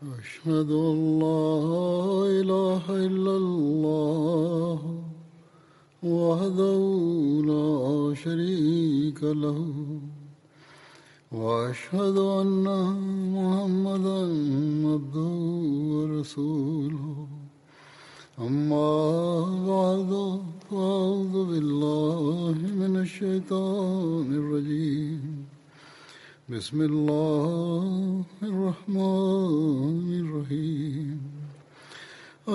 أشهد أن لا إله إلا الله وحده لا شريك له وأشهد أن محمدا عبده ورسوله أما بعد فأعوذ بالله من الشيطان الرجيم بسم الله الرحمن الرحيم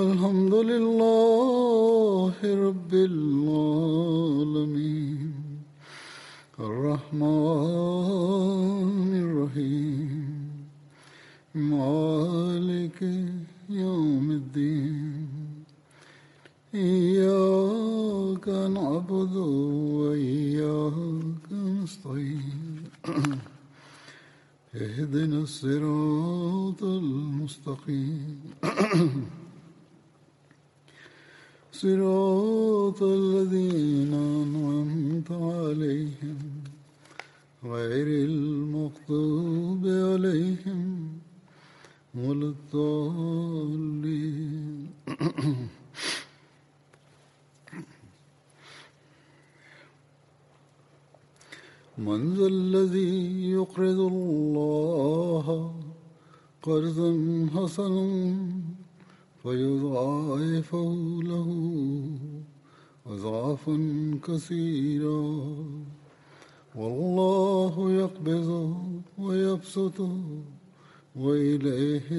الحمد لله رب العالمين الرحمن الرحيم مالك يوم الدين إياك نعبد وإياك نستعين اهدنا الصراط المستقيم صراط الذين أنعمت عليهم غير المغضوب عليهم ولا الضالين من ذا الذي يقرض الله قرضا حسنا فيضاعفه له أضعافا كثيرا والله يقبض ويبسط وإليه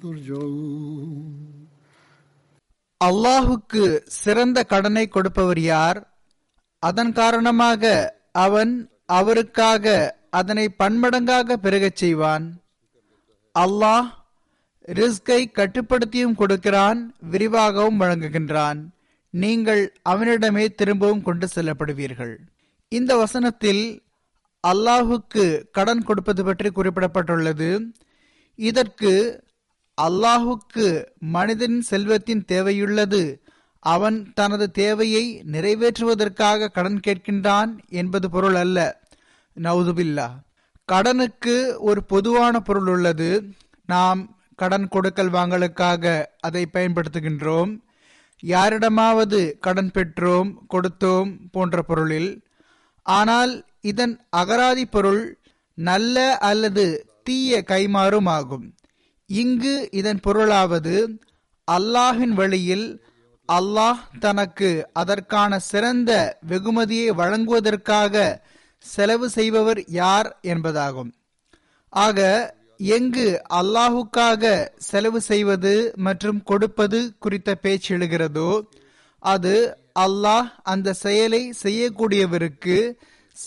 ترجعون. அல்லாஹுக்கு சிறந்த கடனை கொடுப்பவர் யார்? அதன் காரணமாக அவன் அவருக்காக அதனை பன்மடங்காக பெருகச் செய்வான். அல்லாஹ் ரிஸ்கை கட்டுப்படுத்தியும் கொடுக்கிறான், விரிவாகவும் வழங்குகின்றான். நீங்கள் அவனிடமே திரும்பவும் கொண்டு செல்லப்படுவீர்கள். இந்த வசனத்தில் அல்லாஹுக்கு கடன் கொடுப்பது பற்றி குறிப்பிடப்பட்டுள்ளது. இதற்கு அல்லாஹுக்கு மனிதனின் செல்வத்தின் தேவையுள்ளது, அவன் தனது தேவையை நிறைவேற்றுவதற்காக கடன் கேட்கின்றான் என்பது பொருள் அல்ல. நவுதுபில்லா. கடனுக்கு ஒரு பொதுவான பொருள் உள்ளது. நாம் கடன் கொடுக்கல் வாங்கலுக்காக அதை பயன்படுத்துகின்றோம். யாரிடமாவது கடன் பெற்றோம், கொடுத்தோம் போன்ற பொருளில். ஆனால் இதன் அகராதி பொருள் நல்ல அல்லது தீய கைமாறும் ஆகும். இங்கு இதன் பொருளாவது அல்லாஹின் வழியில் அல்லாஹ் தனக்கு அதற்கான சிறந்த வெகுமதியை வழங்குவதற்காக செலவு செய்பவர் யார் என்பதாகும். ஆக எங்கு அல்லாஹுக்காக செலவு செய்வது மற்றும் கொடுப்பது குறித்த பேச்சு எழுகிறதோ அது அல்லாஹ் அந்த செயலை செய்யக்கூடியவருக்கு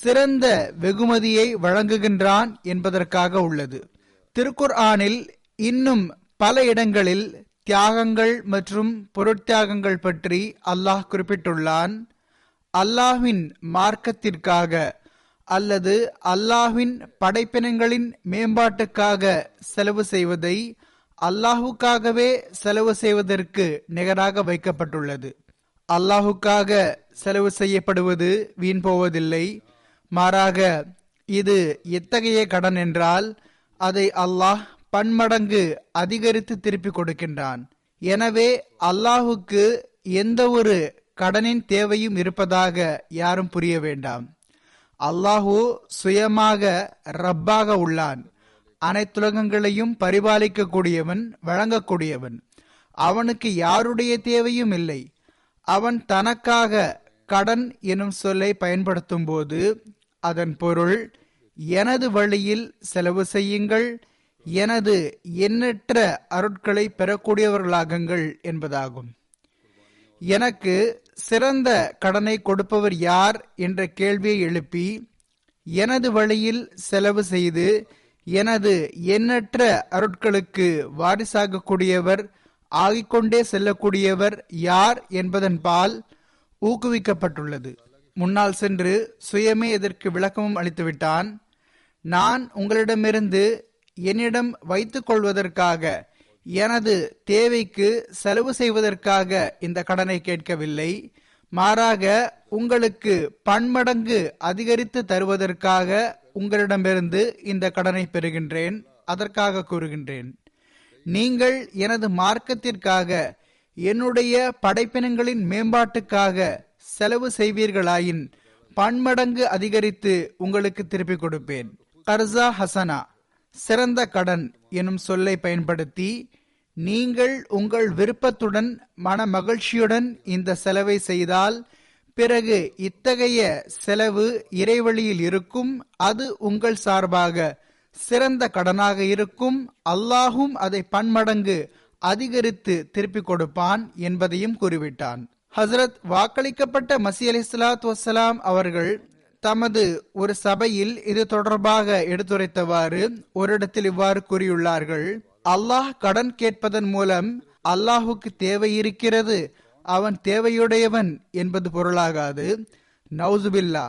சிறந்த வெகுமதியை வழங்குகின்றான் என்பதற்காக உள்ளது. திருக்குர்ஆனில் இன்னும் பல இடங்களில் தியாகங்கள் மற்றும் பொருட்தியாகங்கள் பற்றி அல்லாஹ் குறிப்பிட்டுள்ளான். அல்லாஹ்வின் மார்க்கத்திற்காக அல்லது அல்லாஹ்வின் படைப்பினங்களின் மேம்பாட்டுக்காக செலவு செய்வதை அல்லாஹுக்காகவே செலவு செய்வதற்கு நிகராக வைக்கப்பட்டுள்ளது. அல்லாஹுக்காக செலவு செய்யப்படுவது வீண் போவதில்லை. மாறாக இது எத்தகைய கடன் என்றால் அதை அல்லாஹ் பன்மடங்கு அதிகரித்து திருப்பி கொடுக்கின்றான். எனவே அல்லாஹுக்கு எந்த ஒரு கடனின் தேவையும் இருப்பதாக யாரும் புரிய வேண்டாம். அல்லாஹு சுயமாக ரப்பாக உள்ளான். அனைத்துலகங்களையும் பரிபாலிக்கக்கூடியவன், வழங்கக்கூடியவன். அவனுக்கு யாருடைய தேவையும் இல்லை. அவன் தனக்காக கடன் எனும் சொல்லை பயன்படுத்தும் போது அதன் பொருள் எனது வழியில் செலவு செய்யுங்கள், எனது எண்ணற்ற அருட்களை பெறக்கூடியவர்களாகுங்கள் என்பதாகும். எனக்கு சிறந்த கடனை கொடுப்பவர் யார் என்ற கேள்வியை எழுப்பி எனது வழியில் செலவு செய்து எனது எண்ணற்ற அருட்களுக்கு வாரிசாகக்கூடியவர், ஆகிக்கொண்டே செல்லக்கூடியவர் யார் என்பதன் பால் ஊக்குவிக்கப்பட்டுள்ளது. முன்னால் சென்று சுயமே இதற்கு விளக்கமும் அளித்துவிட்டான். நான் உங்களிடமிருந்து என்னிடம் வைத்துக் கொள்வதற்காக, எனது தேவைக்கு செலவு செய்வதற்காக இந்த கடனை கேட்கவில்லை. மாறாக உங்களுக்கு பன்மடங்கு அதிகரித்து தருவதற்காக உங்களிடமிருந்து இந்த கடனை பெறுகின்றேன், அதற்காக கூறுகின்றேன். நீங்கள் எனது மார்க்கத்திற்காக என்னுடைய படைப்பினங்களின் மேம்பாட்டுக்காக செலவு செய்வீர்களாயின் பன்மடங்கு அதிகரித்து உங்களுக்கு திருப்பிக் கொடுப்பேன். கர்சா ஹசனா சிறந்த கடன் எனும் சொல்லை பயன்படுத்தி நீங்கள் உங்கள் விருப்பத்துடன் மன மகிழ்ச்சியுடன் இந்த செலவை செய்தால் பிறகு இத்தகைய செலவு இறைவழியில் இருக்கும், அது உங்கள் சார்பாக சிறந்த கடனாக இருக்கும். அல்லாஹும் அதை பன்மடங்கு அதிகரித்து திருப்பிக் கொடுப்பான் என்பதையும் கூறிவிட்டான். ஹசரத் வாக்களிக்கப்பட்ட மசீஹ் அலைஹிஸ்ஸலாத்து வஸ்ஸலாம் அவர்கள் தமது ஒரு சபையில் இது தொடர்பாக எடுத்துரைத்தவாறு ஓரிடத்தில் இவ்வாறு கூறியுள்ளார்கள்: அல்லாஹ் கடன் கேட்பதன் மூலம் அல்லாஹுக்கு தேவை இருக்கிறது, அவன் தேவையுடையவன் என்பது பொருளாகாது. நவுசுபில்லா,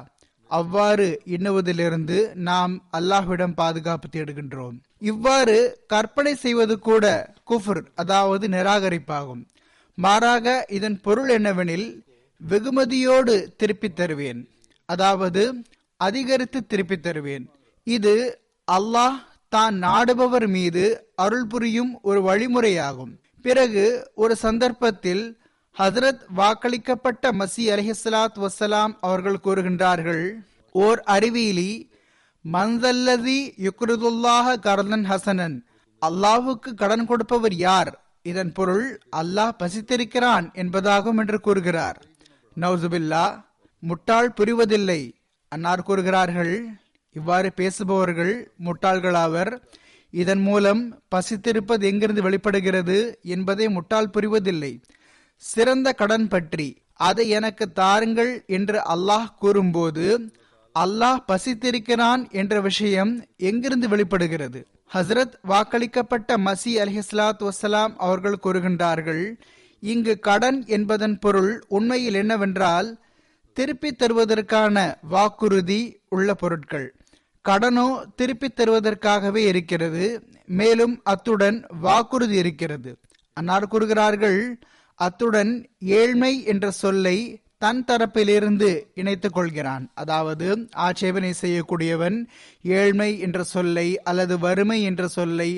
அவ்வாறு எண்ணுவதிலிருந்து நாம் அல்லாஹ்விடம் பாதுகாப்பு தேடுகின்றோம். இவ்வாறு கற்பனை செய்வது கூட குஃபுர், அதாவது நிராகரிப்பாகும். மாறாக இதன் பொருள் என்னவெனில், வெகுமதியோடு திருப்பித் தருவேன், அதாவது அதிகரித்து திருப்பித் தருவேன். இது அல்லாஹ் தான் நாடுபவர் மீது அருள் புரியும் ஒரு வழிமுறையாகும். பிறகு ஒரு சந்தர்ப்பத்தில் ஹசரத் வாக்களிக்கப்பட்ட மசீஹ் அலைஹிஸ்ஸலாத்து வஸ்ஸலாம் அவர்கள் கூறுகின்றார்கள்: ஓர் அறிவியலி, மன்சல்லதி யுக்ரிதுல்லாஹ கர்தன் ஹசனன், அல்லாஹுக்கு கடன் கொடுப்பவர் யார்? இதன் பொருள் அல்லாஹ் பசித்திருக்கிறான் என்பதாகும் என்று கூறுகிறார். நவுசுபில்லா, முட்டாள் புரிவதில்லை. அன்னார் கூறுகிறார்கள், இவ்வாறு பேசுபவர்கள் முட்டாள்களாவர். இதன் மூலம் பசித்திருப்பது எங்கிருந்து வெளிப்படுகிறது என்பதை முட்டாள் புரிவதில்லை. சிறந்த கடன் பற்றி அதை எனக்கு தாருங்கள் என்று அல்லாஹ் கூறும்போது அல்லாஹ் பசித்திருக்கிறான் என்ற விஷயம் எங்கிருந்து வெளிப்படுகிறது? ஹசரத் வாக்களிக்கப்பட்ட மசீஹ் அலைஹிஸ்ஸலாத்து வஸ்ஸலாம் அவர்கள் கூறுகின்றார்கள்: இங்கு கடன் என்பதன் பொருள் உண்மையில் என்னவென்றால், திருப்பி தருவதற்கான வாக்குறுதி உள்ள பொருட்கள். கடனோ திருப்பி தருவதற்காகவே இருக்கிறது. மேலும் அத்துடன் வாக்குறுதி இருக்கிறது. அன்னார் கூறுகிறார்கள், அத்துடன் ஏழ்மை என்ற சொல்லை தன் தரப்பிலிருந்து இணைத்துக் கொள்கிறான். அதாவது ஆட்சேபனை செய்யக்கூடியவன் ஏழ்மை என்ற சொல்லை அல்லது வறுமை என்ற சொல்லை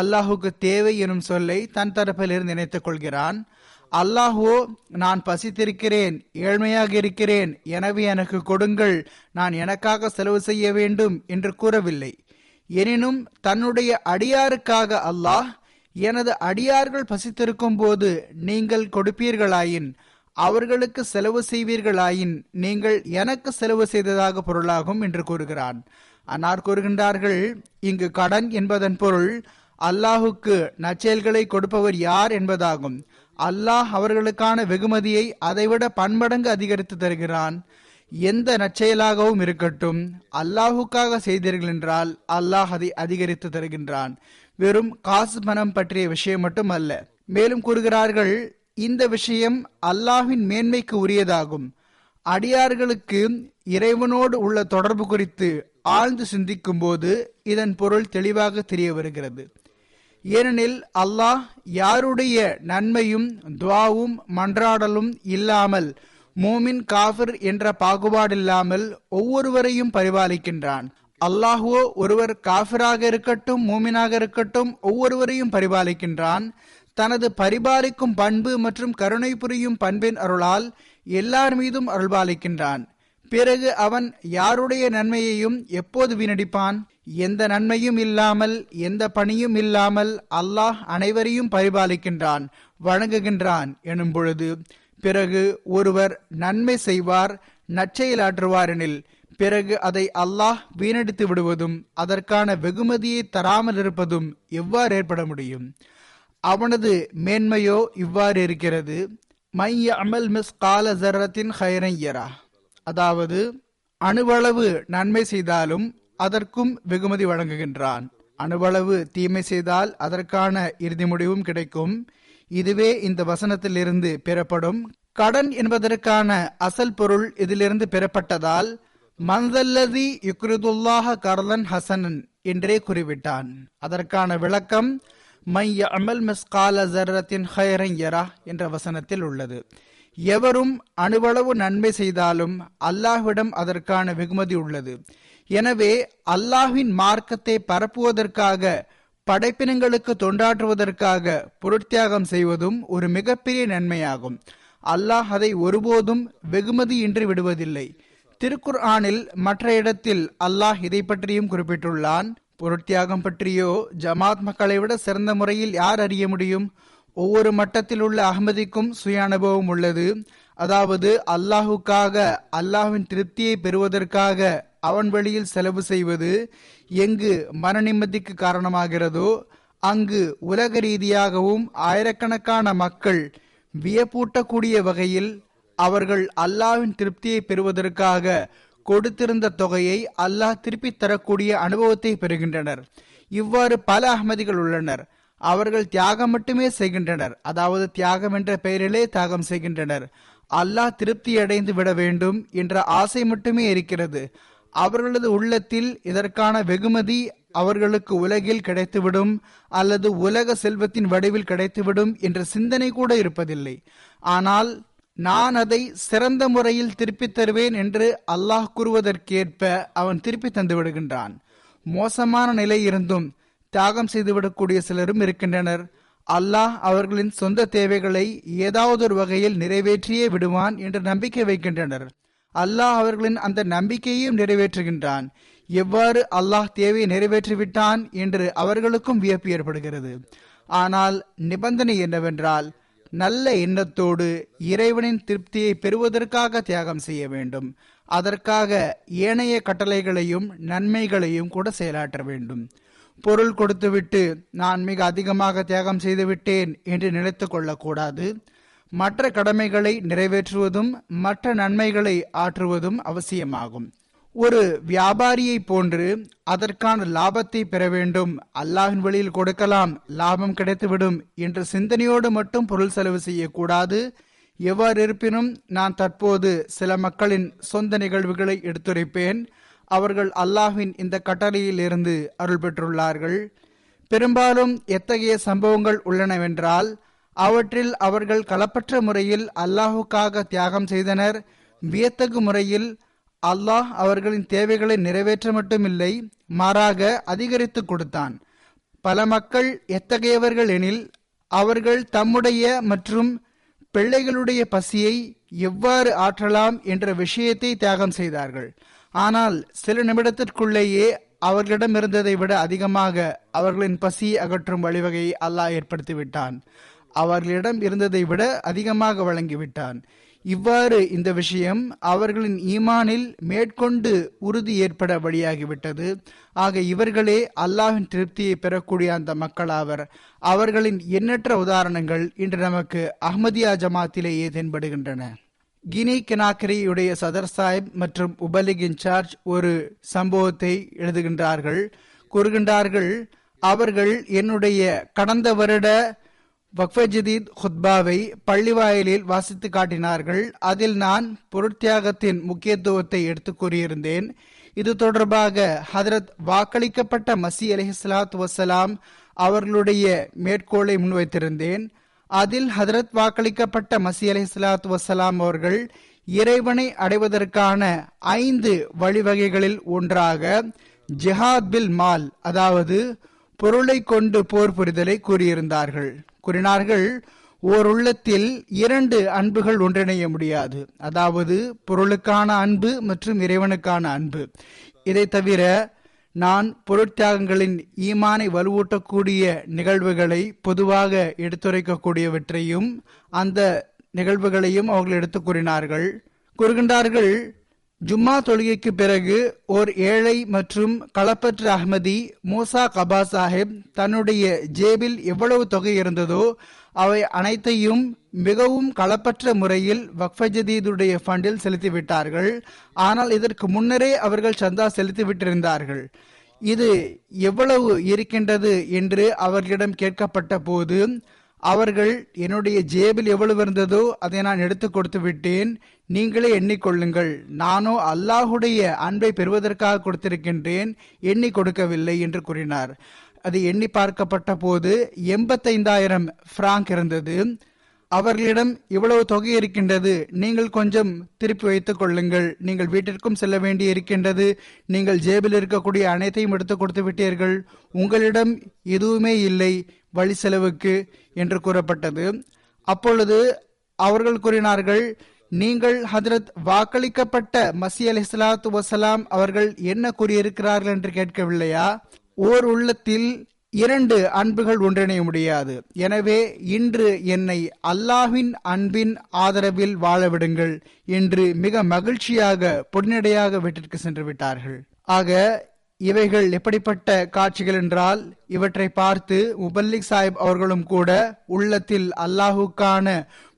அல்லாஹுக்கு தேவை எனும் சொல்லை தன் தரப்பிலிருந்து இணைத்துக் கொள்கிறான். அல்லாஹோ, நான் பசித்திருக்கிறேன், ஏழ்மையாக இருக்கிறேன், எனவே எனக்கு கொடுங்கள், நான் எனக்காக செலவு செய்ய வேண்டும் என்று கூறவில்லை. எனினும் தன்னுடைய அடியாருக்காக அல்லாஹ், எனது அடியார்கள் பசித்திருக்கும் போது நீங்கள் கொடுப்பீர்களாயின், அவர்களுக்கு செலவு செய்வீர்களாயின் நீங்கள் எனக்கு செலவு செய்ததாக பொருளாகும் என்று கூறுகிறான். அன்னார் கூறுகின்றார்கள், இங்கு கடன் என்பதன் பொருள் அல்லாஹுக்கு நச்செயல்களை கொடுப்பவர் யார் என்பதாகும். அல்லாஹ் அவர்களுக்கான வெகுமதியை அதைவிட பன்மடங்கு அதிகரித்து தருகிறான். எந்த நற்செயலாகவும் இருக்கட்டும், அல்லாஹுக்காக செய்தீர்கள் என்றால் அல்லாஹ் அதை அதிகரித்து தருகின்றான். வெறும் காசு பணம் பற்றிய விஷயம் மட்டும் அல்ல. மேலும் கூறுகிறார்கள், இந்த விஷயம் அல்லாஹ்வின் மேன்மைக்கு உரியதாகும். அடியார்களுக்கு இறைவனோடு உள்ள தொடர்பு குறித்து ஆழ்ந்து சிந்திக்கும் போது இதன் பொருள் தெளிவாக தெரிய வருகிறது. ஏனெனில் அல்லாஹ் யாருடைய நன்மையும் துவாவும் மன்றாடலும் இல்லாமல், மூமின் காஃபிர் என்ற பாகுபாடில்லாமல் ஒவ்வொருவரையும் பரிபாலிக்கின்றான். அல்லாஹோ ஒருவர் காஃபிராக இருக்கட்டும் மூமினாக இருக்கட்டும் ஒவ்வொருவரையும் பரிபாலிக்கின்றான். தனது பரிபாலிக்கும் பண்பு மற்றும் கருணை புரியும் பண்பின் அருளால் எல்லார் மீதும் அருள்பாலிக்கின்றான். பிறகு அவன் யாருடைய நன்மையையும் எப்போது வீணடிப்பான்? எந்த நன்மையும் இல்லாமல், எந்த பணியும் இல்லாமல் அல்லாஹ் அனைவரையும் பரிபாலிக்கின்றான், வணங்குகின்றான் எனும் பொழுது, பிறகு ஒருவர் நன்மை செய்வார், நற்செயலாற்றுவார் எனில் பிறகு அதை அல்லாஹ் வீணடித்து விடுவதும் அதற்கான வெகுமதியை தராமல் இருப்பதும் எவ்வாறு ஏற்பட முடியும்? அவனது மேன்மையோ இவ்வாறு இருக்கிறது: மைய அமல் மிஸ் கால ஜரத்தின் ஹைரய்யரா, அதாவது அணுவளவு நன்மை செய்தாலும் அதற்கும் வெகுமதி வழங்குகின்றான், அணுவளவு தீமை செய்தால் அதற்கான இறுதி முடிவும் கிடைக்கும். இதுவே இந்த வசனத்திலிருந்து பெறப்படும். கடன் என்பதற்கான அசல் பொருள் இதிலிருந்து பெறப்பட்டதால் மன்சல்லதி யுக்ரிதுல்லாஹ கர்தன் ஹசனன் என்றே குறிவிட்டான். அதற்கான விளக்கம் மைய அமல் மிஸ்கால ஜர்ரத்தின் ஹைரன் யரா என்ற வசனத்தில் உள்ளது. எவரும் அணுவளவு நன்மை செய்தாலும் அல்லாஹ்விடம் அதற்கான வெகுமதி உள்ளது. எனவே அல்லாஹ்வின் மார்க்கத்தை பரப்புவதற்காக படைப்பினங்களுக்கு தொண்டாற்றுவதற்காக பொருட்தியாகம் செய்வதும் ஒரு மிகப்பெரிய நன்மையாகும். அல்லாஹ் அதை ஒருபோதும் வெகுமதியின்றி விடுவதில்லை. திருக்குர் ஆனில் மற்ற இடத்தில் அல்லாஹ் இதை பற்றியும் குறிப்பிட்டுள்ளான். பொருட்தியாகம் பற்றியோ ஜமாத் மக்களை விட சிறந்த முறையில் யார் அறிய முடியும்? ஒவ்வொரு மட்டத்தில் உள்ள அகமதிக்கும் சுய அனுபவம் உள்ளது. அதாவது அல்லாஹுக்காக, அல்லாஹ்வின் திருப்தியை பெறுவதற்காக அவன் வழியில் செலவு செய்வது எங்கு மன நிம்மதிக்கு காரணமாகிறதோ அங்கு உலக ரீதியாகவும் ஆயிரக்கணக்கான மக்கள் வியப்பூட்டக்கூடிய வகையில் அவர்கள் அல்லாஹ்வின் திருப்தியை பெறுவதற்காக கொடுத்திருந்த தொகையை அல்லாஹ் திருப்பி தரக்கூடிய அனுபவத்தை பெறுகின்றனர். இவ்வாறு பல அஹ்மதிகள் உள்ளனர். அவர்கள் தியாகம் மட்டுமே செய்கின்றனர். அதாவது தியாகம் என்ற பெயரிலே தியாகம் செய்கின்றனர். அல்லாஹ் திருப்தி அடைந்து விட வேண்டும் என்ற ஆசை மட்டுமே இருக்கிறது. அவர்களது உள்ளத்தில் இதற்கான வெகுமதி அவர்களுக்கு உலகில் கிடைத்துவிடும் அல்லது உலக செல்வத்தின் வடிவில் கிடைத்துவிடும் என்ற சிந்தனை கூட இருப்பதில்லை. ஆனால் நான் அதை சிறந்த முறையில் திருப்பித் தருவேன் என்று அல்லாஹ் கூறுவதற்கேற்ப அவன் திருப்பி தந்து விடுகின்றான். மோசமான நிலை இருந்தும் தியாகம் செய்துவிடக்கூடிய சிலரும் இருக்கின்றனர். அல்லாஹ் அவர்களின் சொந்த தேவைகளை ஏதாவது ஒரு வகையில் நிறைவேற்றியே விடுவான் என்று நம்பிக்கை வைக்கின்றனர். அல்லாஹ் அவர்களின் அந்த நம்பிக்கையையும் நிறைவேற்றுகின்றான். எவ்வாறு அல்லாஹ் தேவையை நிறைவேற்றிவிட்டான் என்று அவர்களுக்கும் வியப்பு ஏற்படுகிறது. ஆனால் நிபந்தனை என்னவென்றால், நல்ல எண்ணத்தோடு இறைவனின் திருப்தியை பெறுவதற்காக தியாகம் செய்ய வேண்டும். அதற்காக ஏனைய கட்டளைகளையும் நன்மைகளையும் கூட செயலாற்ற வேண்டும். பொருள் கொடுத்துவிட்டு நான் மிக அதிகமாக தியாகம் செய்துவிட்டேன் என்று நினைத்து கொள்ளக்கூடாது. மற்ற கடமைகளை நிறைவேற்றுவதும் மற்ற நன்மைகளை ஆற்றுவதும் அவசியமாகும். ஒரு வியாபாரியை போன்று அதற்கான லாபத்தை பெற வேண்டும், அல்லாஹ்வின் வழியில் கொடுக்கலாம், லாபம் கிடைத்துவிடும் என்ற சிந்தனையோடு மட்டும் பொருள் செலவு செய்யக்கூடாது. எவ்வாறு இருப்பினும், நான் தற்போது சில மக்களின் சொந்த நிகழ்வுகளை எடுத்துரைப்பேன். அவர்கள் அல்லாஹ்வின் இந்த கட்டளையில் இருந்து அருள் பெற்றுள்ளார்கள். பெரும்பாலும் எத்தகைய சம்பவங்கள் உள்ளனவென்றால், அவற்றில் அவர்கள் களப்பற்ற முறையில் அல்லாஹுக்காக தியாகம் செய்தனர். வியத்தகு முறையில் அல்லாஹ் அவர்களின் தேவைகளை நிறைவேற்ற மட்டுமில்லை, மாறாக அதிகரித்து கொடுத்தான். பல மக்கள் எத்தகையவர்கள் எனில், அவர்கள் தம்முடைய மற்றும் பிள்ளைகளுடைய பசியை எவ்வாறு ஆற்றலாம் என்ற விஷயத்தை தியாகம் செய்தார்கள். ஆனால் சில நிமிடத்திற்குள்ளேயே அவர்களிடம் இருந்ததை விட அதிகமாக அவர்களின் பசியை அகற்றும் வழிவகையை அல்லாஹ் ஏற்படுத்திவிட்டான். அவர்களிடம் இருந்ததை விட அதிகமாக வழங்கிவிட்டான். இவ்வாறு இந்த விஷயம் அவர்களின் ஈமானில் மேற்கொண்டு உறுதி ஏற்பட வழியாகிவிட்டது. ஆக இவர்களே அல்லாஹ்வின் திருப்தியை பெறக்கூடிய அந்த மக்களாவர். அவர்களின் எண்ணற்ற உதாரணங்கள் இன்று நமக்கு அஹ்மதியா ஜமாத்திலேயே தென்படுகின்றன. கினி கினாக்கரியுடைய சதர் சாஹிப் மற்றும் உபலிக் இன்சார்ஜ் ஒரு சம்பவத்தை எழுதுகின்றார்கள். கூறுகின்றார்கள், அவர்கள் என்னுடைய கடந்த வருட வக்ஃப ஜதீத் ஹுத்பாவை பள்ளிவாயிலில் வாசித்து காட்டினார்கள். அதில் நான் பொருட்தியாகத்தின் முக்கியத்துவத்தை எடுத்து கூறியிருந்தேன். இது தொடர்பாக ஹதரத் வாக்களிக்கப்பட்ட மசி அலைஹிஸ்ஸலாத்து வசலாம் அவர்களுடைய மேற்கோளை முன்வைத்திருந்தேன். அதில் ஹதரத் வாக்களிக்கப்பட்ட மசி அலைஹிஸ்ஸலாத்து வசலாம் அவர்கள் இறைவனை அடைவதற்கான 5 வழிவகைகளில் ஒன்றாக ஜிஹாத் பில் மால், அதாவது பொருளை கொண்டு போர் புரிதலை கூறியிருந்தார்கள். கூறினார்கள், ஓர் உள்ளத்தில் 2 அன்புகள் ஒன்றிணைய முடியாது. அதாவது பொருளுக்கான அன்பு மற்றும் இறைவனுக்கான அன்பு. இதை தவிர நான் பொருட்தியாகங்களின் ஈமானை வலுவூட்டக்கூடிய நிகழ்வுகளை பொதுவாக எடுத்துரைக்கக்கூடியவற்றையும் அந்த நிகழ்வுகளையும் அவர்கள் எடுத்து கூறினார்கள். கூறுகின்றார்கள், ஜும்மா தொழுகைக்கு பிறகு ஓர் ஏழை மற்றும் களப்பற்ற அஹ்மதி மூசா கபா சாஹிப் தன்னுடைய ஜேபில் எவ்வளவு தொகை இருந்ததோ அவை அனைத்தையும் மிகவும் களப்பற்ற முறையில் வக்ஃப ஜதீதுடைய ஃபண்டில் செலுத்திவிட்டார்கள். ஆனால் இதற்கு முன்னரே அவர்கள் சந்தா செலுத்திவிட்டிருந்தார்கள். இது எவ்வளவு இருக்கின்றது என்று அவர்களிடம் கேட்கப்பட்ட போது அவர்கள், என்னுடைய ஜேபில் எவ்வளவு இருந்ததோ அதை நான் எடுத்து கொடுத்து விட்டேன், நீங்களே எண்ணிக்கொள்ளுங்கள், நானோ அல்லாஹுடைய அன்பை பெறுவதற்காக கொடுத்திருக்கின்றேன், எண்ணி கொடுக்கவில்லை என்று கூறினார். அது எண்ணி பார்க்கப்பட்ட போது 85,000 பிராங்க் இருந்தது. அவர்களிடம் இவ்வளவு தொகை இருக்கின்றது, நீங்கள் கொஞ்சம் திருப்பி வைத்துக் கொள்ளுங்கள், நீங்கள் வீட்டிற்கும் செல்ல வேண்டி இருக்கின்றது, நீங்கள் ஜேபில் இருக்கக்கூடிய அனைத்தையும் எடுத்து கொடுத்து விட்டீர்கள், உங்களிடம் எதுவுமே இல்லை வழி செலவுக்கு என்று கூறப்பட்டது. அப்பொழுது அவர்கள் கூறினார்கள், நீங்கள் ஹதரத் வாக்களிக்கப்பட்ட மசீஹ் அலைஹிஸ்ஸலாத்து வஸலாம் அவர்கள் என்ன கூறியிருக்கிறார்கள் என்று கேட்கவில்லையா? ஓர் உள்ளத்தில் இரண்டு அன்புகள் ஒன்றிணைய முடியாது. எனவே இன்று என்னை அல்லாஹ்வின் அன்பின் ஆதரவில் வாழவிடுங்கள் என்று மிக மகிழ்ச்சியாக பொன்னடையாக வீட்டிற்கு சென்று விட்டார்கள். ஆக இவைகள் எப்படிப்பட்ட காட்சிகள் என்றால், இவற்றை பார்த்து முபல்லிக் சாஹிப் அவர்களும் கூட உள்ளத்தில் அல்லாஹுக்கான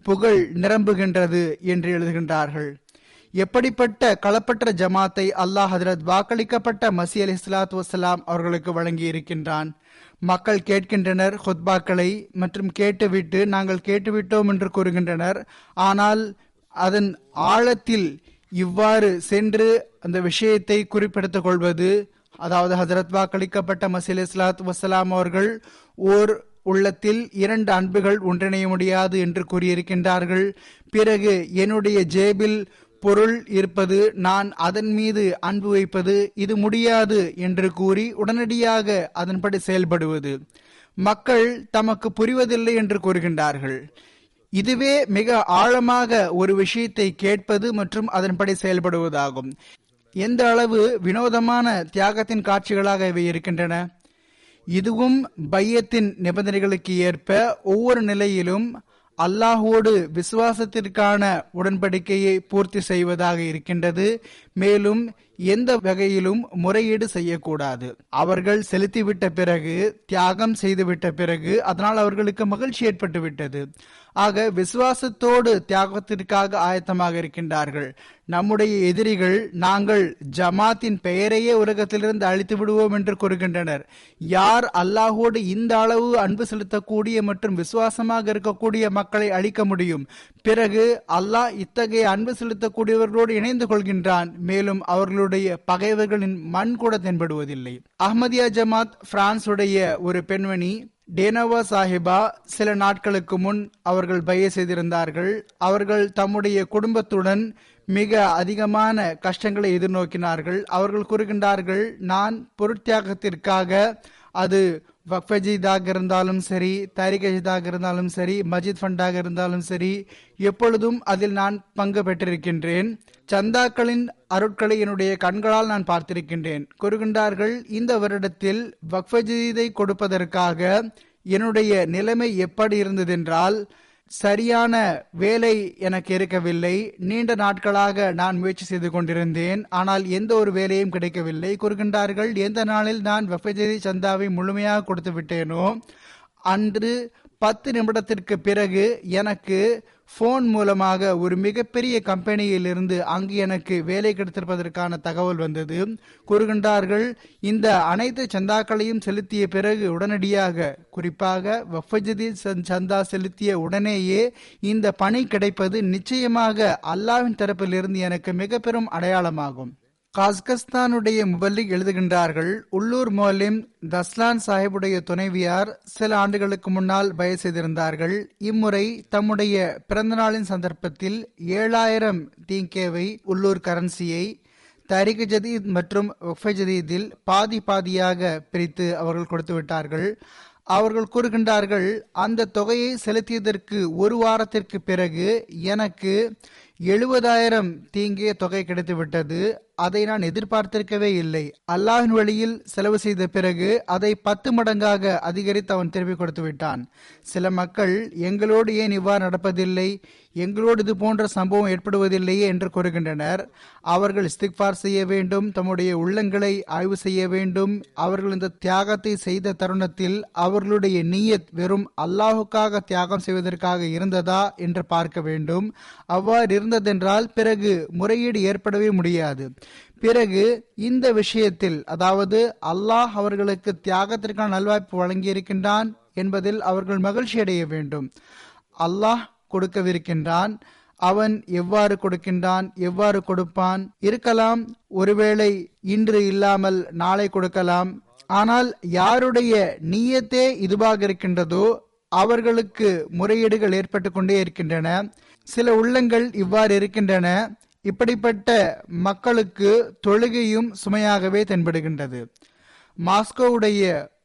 புகழ் நிரம்புகின்றது என்று எழுதுகின்றார்கள். எப்படிப்பட்ட களப்பற்ற ஜமாத்தை அல்லாஹ் ஹதரத் வாக்களிக்கப்பட்ட மசீஹ் அலைஹிஸ்ஸலாத்து வஸலாம் அவர்களுக்கு வழங்கி இருக்கின்றான். மக்கள் கேட்கின்றனர் ஹுத்பாக்களை மற்றும் கேட்டுவிட்டு நாங்கள் கேட்டுவிட்டோம் என்று கூறுகின்றனர். ஆனால் அதன் ஆழத்தில் இவ்வாறு சென்று அந்த விஷயத்தை குறிப்பிடுத்துக் கொள்வது, அதாவது ஹதரத் வாக்களிக்கப்பட்ட மசீஹ் அலைஹிஸ்ஸலாத்து வஸலாம் அவர்கள் ஓர் உள்ளத்தில் இரண்டு அன்புகள் ஒன்றிணைய முடியாது என்று கூறியிருக்கின்றார்கள். பிறகு என்னுடைய ஜேபில் பொருள் இருப்பது, நான் அதன் மீது அன்பு வைப்பது இது முடியாது என்று கூறி உடனடியாக அதன்படி செயல்படுவது. மக்கள் தமக்கு புரிவதில்லை என்று கூறுகின்றார்கள். இதுவே மிக ஆழமாக ஒரு விஷயத்தை கேட்பது மற்றும் அதன்படி செயல்படுவதாகும். எந்த அளவு வினோதமான தியாகத்தின் காட்சிகளாக இவை இருக்கின்றன! இதுவும் பையத்தின் நிபந்தனைகளுக்கு ஏற்ப ஒவ்வொரு நிலையிலும் அல்லாஹோடு விசுவாசத்திற்கான உடன்படிக்கையை பூர்த்தி செய்வதாக இருக்கின்றது. மேலும் எந்த வகையிலும் முறையீடு செய்யக்கூடாது. அவர்கள் செலுத்திவிட்ட பிறகு, தியாகம் செய்துவிட்ட பிறகு அதனால் அவர்களுக்கு மகிழ்ச்சி ஏற்பட்டு விட்டது. ஆக விசுவாசத்தோடு தியாகத்திற்காக ஆயத்தமாக இருக்கின்றார்கள். நம்முடைய எதிரிகள் நாங்கள் ஜமாத்தின் பெயரையே உலகத்திலிருந்து அழித்து விடுவோம் என்று கூறுகின்றனர். யார் அல்லாஹோடு இந்த அளவு அன்பு செலுத்தக்கூடிய மற்றும் விசுவாசமாக இருக்கக்கூடிய மக்களை அழிக்க முடியும்? பிறகு அல்லாஹ் இத்தகைய அன்பு செலுத்தக்கூடியவர்களோடு இணைந்து கொள்கின்றான். மேலும் அவர்களோடு பகைவர்களின் மண் கூட தென்படுவதில்லை. அஹ்மதியா ஜமாத் பிரான்ஸ் உடைய ஒரு பெண்மணி டேனவா சாஹிபா சில நாட்களுக்கு முன் அவர்கள் பைய செய்திருந்தார்கள். அவர்கள் தம்முடைய குடும்பத்துடன் மிக அதிகமான கஷ்டங்களை எதிர்நோக்கினார்கள். அவர்கள் கூறுகின்றார்கள், நான் பொருட்தியாகத்திற்காக, அது வக்ஃபஜீதாக இருந்தாலும் சரி, தாரிகஜிதாக இருந்தாலும் சரி, மஜித் ஃபண்டாக இருந்தாலும் சரி, எப்பொழுதும் அதில் நான் பங்கு பெற்றிருக்கின்றேன். சந்தாக்களின் அருட்களை என்னுடைய கண்களால் நான் பார்த்திருக்கின்றேன். கூறுகின்றார்கள், இந்த வருடத்தில் வக்ஃபஜீதை கொடுப்பதற்காக என்னுடைய நிலைமை எப்படி இருந்ததென்றால், சரியான வேலை எனக்கு இருக்கவில்லை. நீண்ட நாட்களாக நான் முயற்சி செய்து கொண்டிருந்தேன், ஆனால் எந்த ஒரு வேலையும் கிடைக்கவில்லை. கூறுகின்றார்கள், எந்த நாளில் நான் வஃபஜதி சந்தாவை முழுமையாக கொடுத்து விட்டேனோ அன்று 10 நிமிடத்திற்கு பிறகு எனக்கு ஃபோன் மூலமாக ஒரு மிகப்பெரிய கம்பெனியிலிருந்து அங்கு எனக்கு வேலை கிடைத்திருப்பதற்கான தகவல் வந்தது. கூறுகின்றார்கள், இந்த அனைத்து சந்தாக்களையும் செலுத்திய பிறகு உடனடியாக, குறிப்பாக வஃபஜதி சந்தா செலுத்திய உடனேயே இந்த பணி கிடைப்பது நிச்சயமாக அல்லாஹ்வின் தரப்பிலிருந்து எனக்கு மிக பெரும் அடையாளமாகும். காஸ்கஸ்தானுடைய முபல்லிக் எழுதுகின்றார்கள், உள்ளூர் மோலிம் தஸ்லான் சாஹிபுடைய துணைவியார் சில ஆண்டுகளுக்கு முன்னால் பைஅத் செய்திருந்தார்கள். இம்முறை தம்முடைய பிறந்தநாளின் சந்தர்ப்பத்தில் 7000 தீங்கேவை உள்ளூர் கரன்சியை தாரிக் ஜதீத் மற்றும் வக்ஃபே ஜதீதில் பாதி பாதியாக பிரித்து அவர்கள் கொடுத்துவிட்டார்கள். அவர்கள் கூறுகின்றார்கள், அந்த தொகையை செலுத்தியதற்கு ஒரு வாரத்திற்கு பிறகு எனக்கு 70,000 தீங்கே தொகை கிடைத்துவிட்டது. அதை நான் எதிர்பார்த்திருக்கவே இல்லை. அல்லாஹ்வின் வழியில் செலவு செய்த பிறகு அதை 10 மடங்காக அதிகரித்து அவன் திருப்பி கொடுத்து விட்டான். சில மக்கள், எங்களோடு ஏன் இவ்வாறு நடப்பதில்லை, எங்களோடு இது போன்ற சம்பவம் ஏற்படுவதில்லையே என்று கூறுகின்றனர். அவர்கள் இஸ்திக்ஃபார் செய்ய வேண்டும், தம்முடைய உள்ளங்களை ஆய்வு செய்ய வேண்டும். அவர்கள் இந்த தியாகத்தை செய்த தருணத்தில் அவர்களுடைய நீயத் வெறும் அல்லாஹுக்காக தியாகம் செய்வதற்காக இருந்ததா என்று பார்க்க வேண்டும். அவ்வாறு இருந்ததென்றால் பிறகு முறையீடு ஏற்படவே முடியாது. பிறகு இந்த விஷயத்தில், அதாவது அல்லாஹ் அவர்களுக்கு தியாகத்திற்கான நல்வாய்ப்பு வழங்கியிருக்கின்றான் என்பதில் அவர்கள் மகிழ்ச்சி அடைய வேண்டும். அல்லாஹ் கொடுக்கவிருக்கின்றான், அவன் எவ்வாறு கொடுக்கின்றான், எவ்வாறு கொடுப்பான், இருக்கலாம் ஒருவேளை இன்று இல்லாமல் நாளை கொடுக்கலாம். ஆனால் யாருடைய நீயத்தே இதுவாக இருக்கின்றதோ அவர்களுக்கு முறையீடுகள் ஏற்பட்டு கொண்டே இருக்கின்றன. சில உள்ளங்கள் இவ்வாறு இருக்கின்றன, இப்படிப்பட்ட மக்களுக்கு தொழுகையும் சுமையாகவே தென்படுகின்றது. மாஸ்கோவுடைய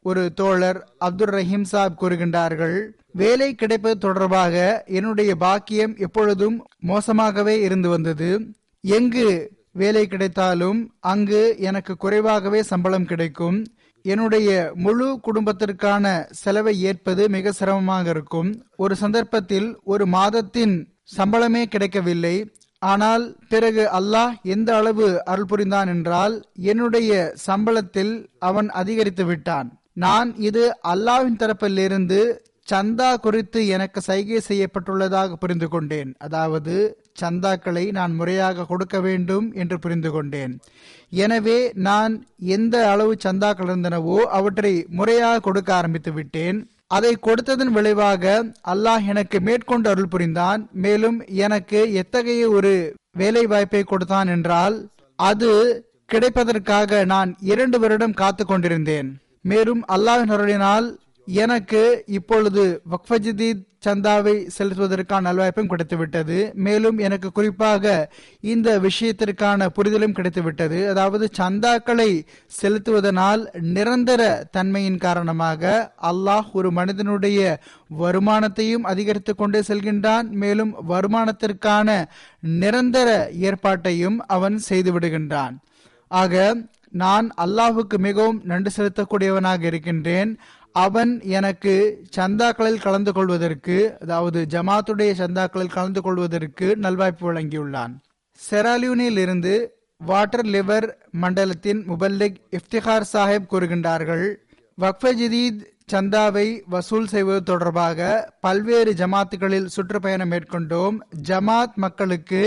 ஒரு தோழர் அப்துல் ரஹீம் சாப் கூறுகின்றார்கள், வேலை கிடைப்பது தொடர்பாக என்னுடைய பாக்கியம் எப்பொழுதும் மோசமாகவே இருந்து வந்தது. எங்கு வேலை கிடைத்தாலும் அங்கு எனக்கு குறைவாகவே சம்பளம் கிடைக்கும். என்னுடைய முழு குடும்பத்திற்கான செலவை ஏற்பது மிக சிரமமாக இருக்கும். ஒரு சந்தர்ப்பத்தில் ஒரு மாதத்தின் சம்பளமே கிடைக்கவில்லை. ஆனால் பிறகு அல்லாஹ் எந்த அளவு அருள் புரிந்தான் என்றால் என்னுடைய சம்பளத்தில் அவன் அதிகரித்து விட்டான். நான் இது அல்லாஹ்வின் தரப்பிலிருந்து சந்தா குறித்து எனக்கு சைகை செய்யப்பட்டுள்ளதாக புரிந்து கொண்டேன். அதாவது சந்தாக்களை நான் முறையாக கொடுக்க வேண்டும் என்று புரிந்து கொண்டேன். எனவே நான் எந்த அளவு சந்தாக்கள் இருந்தனவோ அவற்றை முறையாக கொடுக்க ஆரம்பித்து விட்டேன். அதை கொடுத்ததன் விளைவாக அல்லாஹ் எனக்கு மேற்கொண்டு அருள் புரிந்தான். மேலும் எனக்கு எத்தகைய ஒரு வேலை வாய்ப்பை கொடுத்தான் என்றால் அது கிடைப்பதற்காக நான் 2 வருடம் காத்து கொண்டிருந்தேன். மேலும் அல்லாஹ்வின் அருளினால் எனக்கு இப்பொழுது வக்ஃப் ஜதீத் சந்தாவை செலுத்துவதற்கான நல்வாய்ப்பும் கிடைத்துவிட்டது. மேலும் எனக்கு குறிப்பாக இந்த விஷயத்திற்கான புரிதலும் கிடைத்துவிட்டது. அதாவது சந்தாக்களை செலுத்துவதனால் நிரந்தர தன்மையின் காரணமாக அல்லாஹ் ஒரு மனிதனுடைய வருமானத்தையும் அதிகரித்து கொண்டே செல்கின்றான். மேலும் வருமானத்திற்கான நிரந்தர ஏற்பாட்டையும் அவன் செய்துவிடுகின்றான். ஆக நான் அல்லாஹுக்கு மிகவும் நன்றி செலுத்தக்கூடியவனாக இருக்கின்றேன். அவன் எனக்கு சந்தாக்களில் கலந்து கொள்வதற்கு, அதாவது ஜமாத்துடைய சந்தாக்களில் கலந்து கொள்வதற்கு நல்வாய்ப்பு வழங்கியுள்ளான். செராலியூனில் இருந்து வாட்டர் லிவர் மண்டலத்தின் முபல்லிக் இஃப்திகார் சாஹிப் கூறுகின்றார்கள், வக்ஃப ஜதீத் சந்தாவை வசூல் செய்வது தொடர்பாக பல்வேறு ஜமாத்துகளில் சுற்றுப்பயணம் மேற்கொண்டோம். ஜமாத் மக்களுக்கு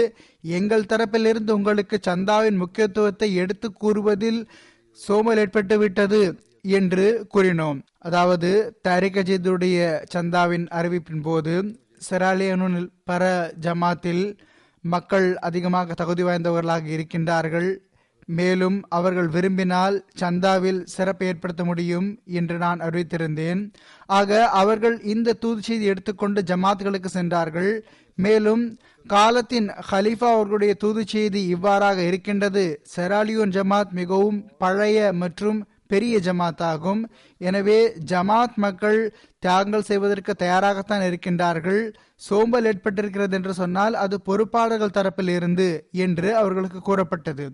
எங்கள் தரப்பிலிருந்து உங்களுக்கு சந்தாவின் முக்கியத்துவத்தை எடுத்து கூறுவதில் சோம்பல் ஏற்பட்டுவிட்டது என்று கூறினோம். அதாவது தாரிக் அஜிதுடைய சந்தாவின் அறிவிப்பின் போது செராலியனூனில் பர ஜமாத்தில் மக்கள் அதிகமாக தகுதி வாய்ந்தவர்களாக இருக்கின்றார்கள். மேலும் அவர்கள் விரும்பினால் சந்தாவில் சிறப்பு ஏற்படுத்த முடியும் என்று நான் அறிவித்திருந்தேன். ஆக அவர்கள் இந்த தூது செய்தி எடுத்துக்கொண்டு ஜமாத்துகளுக்கு சென்றார்கள். மேலும் காலத்தின் ஹலீஃபா அவர்களுடைய தூது செய்தி இவ்வாறாக இருக்கின்றது, செராலியோன் ஜமாத் மிகவும் பழைய மற்றும் பெரிய ஜமாத்தாகும். எனவே ஜமாத் மக்கள் தியாகங்கள் செய்வதற்கு தயாராகத்தான் இருக்கின்றார்கள். சோம்பல் ஏற்பட்டிருக்கிறது என்று சொன்னால் அது பொறுப்பாளர்கள் தரப்பில் இருந்து என்று அவர்களுக்கு கூறப்பட்டது.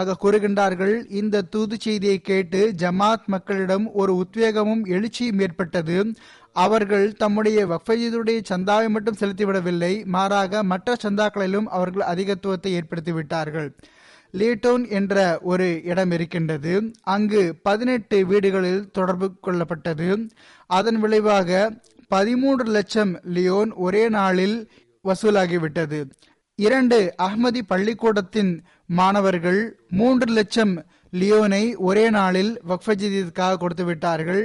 ஆக கூறுகின்றார்கள், இந்த தூது செய்தியை கேட்டு ஜமாத் மக்களிடம் ஒரு உத்வேகமும் எழுச்சியும் ஏற்பட்டது. அவர்கள் தம்முடைய வக்ஃபுடைய சந்தாவை மட்டும் செலுத்திவிடவில்லை, மாறாக மற்ற சந்தாக்களிலும் அவர்கள் அதிகத்துவத்தை ஏற்படுத்திவிட்டார்கள். லீட்டோன் என்ற ஒரு இடம் இருக்கின்றது. அங்கு 18 வீடுகளில் தொடர்பு கொள்ளப்பட்டது. அதன் விளைவாக 13 லட்சம் லியோன் ஒரே நாளில் வசூலாகிவிட்டது. 2 அஹ்மதி பள்ளிக்கூடத்தின் மாணவர்கள் 3 லட்சம் லியோனை ஒரே நாளில் வக்ஃப் ஜதீதுக்காக கொடுத்து விட்டார்கள்.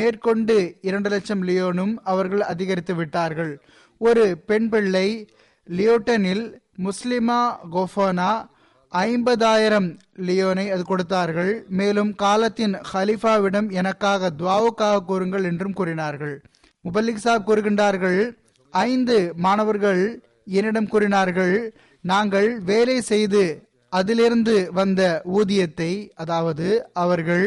மேற்கொண்டு 2 லட்சம் லியோனும் அவர்கள் அதிகரித்து விட்டார்கள். ஒரு பெண் பிள்ளை லியோட்டனில் முஸ்லிமா கோஃபானா 50,000 லியோனை அது கொடுத்தார்கள். மேலும் காலத்தின் ஹலிஃபாவிடம் எனக்காக துவாவுக்காக கூறுங்கள் என்றும் கூறினார்கள். முபல்லிக் சாப் கூறுகின்றார்கள், 5 மாணவர்கள் என்னிடம் கூறினார்கள், நாங்கள் வேலை செய்து அதிலிருந்து வந்த ஊதியத்தை, அதாவது அவர்கள்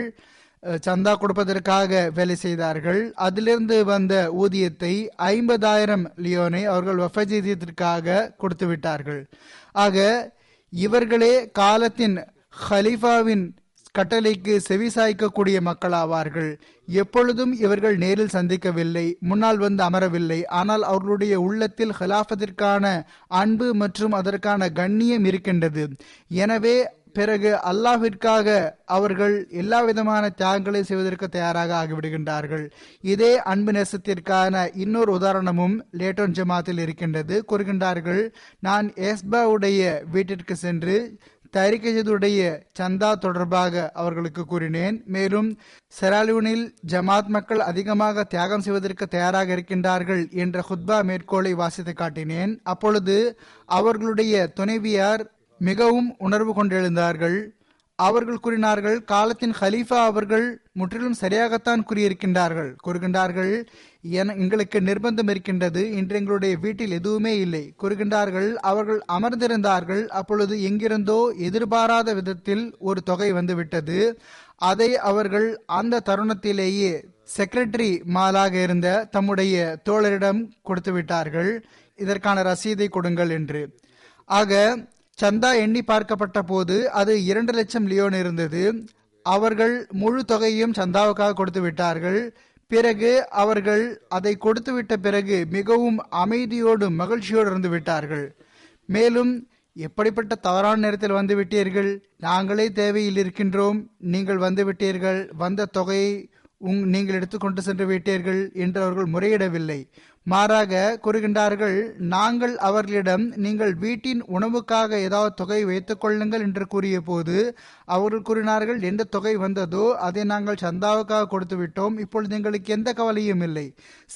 சந்தா கொடுப்பதற்காக வேலை செய்தார்கள், அதிலிருந்து வந்த ஊதியத்தை 50,000 லியோனை அவர்கள் வஃப் ஜதீதிற்காக கொடுத்து விட்டார்கள். ஆக இவர்களே காலத்தின் ஹலீஃபாவின் கட்டளைக்கு செவி சாய்க்கக்கூடிய மக்களாவார்கள். எப்பொழுதும் இவர்கள் நேரில் சந்திக்கவில்லை, முன்னால் வந்து அமரவில்லை. ஆனால் அவர்களுடைய உள்ளத்தில் ஹலாஃபத்திற்கான அன்பு மற்றும் அதற்கான கண்ணியம் இருக்கின்றது. எனவே பிறகு அல்லாஹ்விற்காக அவர்கள் எல்லா விதமான தியாகங்களை செய்வதற்கு தயாராக ஆகிவிடுகின்றார்கள். இதே அன்பு நேசத்திற்கான இன்னொரு உதாரணமும் லேட்டோன் ஜமாத்தில் இருக்கின்றது. கூறுகின்றார்கள், நான் ஏஸ்பாவுடைய வீட்டிற்கு சென்று தாரிக் அஜிதுடைய சந்தா தொடர்பாக அவர்களுக்கு கூறினேன். மேலும் செராலியூனில் ஜமாத் மக்கள் அதிகமாக தியாகம் செய்வதற்கு தயாராக இருக்கின்றார்கள் என்ற ஹுத்பா மேற்கோளை வாசித்து காட்டினேன். அப்பொழுது அவர்களுடைய துணைவியார் மிகவும் உணர்வு கொண்டிருந்தார்கள். அவர்கள் கூறினார்கள், காலத்தின் ஹலீஃபா அவர்கள் முற்றிலும் சரியாகத்தான் கூறுகின்றார்கள். எங்களுக்கு நிர்பந்தம் இருக்கின்றது, இன்று எங்களுடைய வீட்டில் எதுவுமே இல்லை கூறுகின்றார்கள். அவர்கள் அமர்ந்திருந்தார்கள். அப்பொழுது எங்கிருந்தோ எதிர்பாராத விதத்தில் ஒரு தொகை வந்துவிட்டது. அதை அவர்கள் அந்த தருணத்திலேயே செக்ரட்டரி மாலாக இருந்த தம்முடைய தோழரிடம் கொடுத்து விட்டார்கள். இதற்கான ரசீதை கொடுங்கள் என்று. ஆக சந்தா எண்ணி பார்க்கப்பட்ட போது அது 2,00,000 லியோன் இருந்தது. அவர்கள் முழு தொகையும் சந்தாவுக்காக கொடுத்து விட்டார்கள். பிறகு அவர்கள் அதை கொடுத்து விட்ட பிறகு மிகவும் அமைதியோடும் மகிழ்ச்சியோடு இருந்து விட்டார்கள். மேலும், எப்படிப்பட்ட தவறான நேரத்தில் வந்துவிட்டீர்கள், நாங்களே தேவையில் இருக்கின்றோம், நீங்கள் வந்துவிட்டீர்கள், வந்த தொகையை நீங்கள் எடுத்துக்கொண்டு சென்று விட்டீர்கள் என்று அவர்கள் முறையிடவில்லை. மாறாக கூறுகின்றார்கள், நாங்கள் அவர்களிடம் நீங்கள் வீட்டின் உணவுக்காக ஏதாவது தொகை வைத்துக் கொள்ளுங்கள் என்று கூறிய போது அவர்கள் கூறினார்கள், எந்த தொகை வந்ததோ அதை நாங்கள் சந்தாவுக்காக கொடுத்து விட்டோம், இப்பொழுது எங்களுக்கு எந்த கவலையும் இல்லை.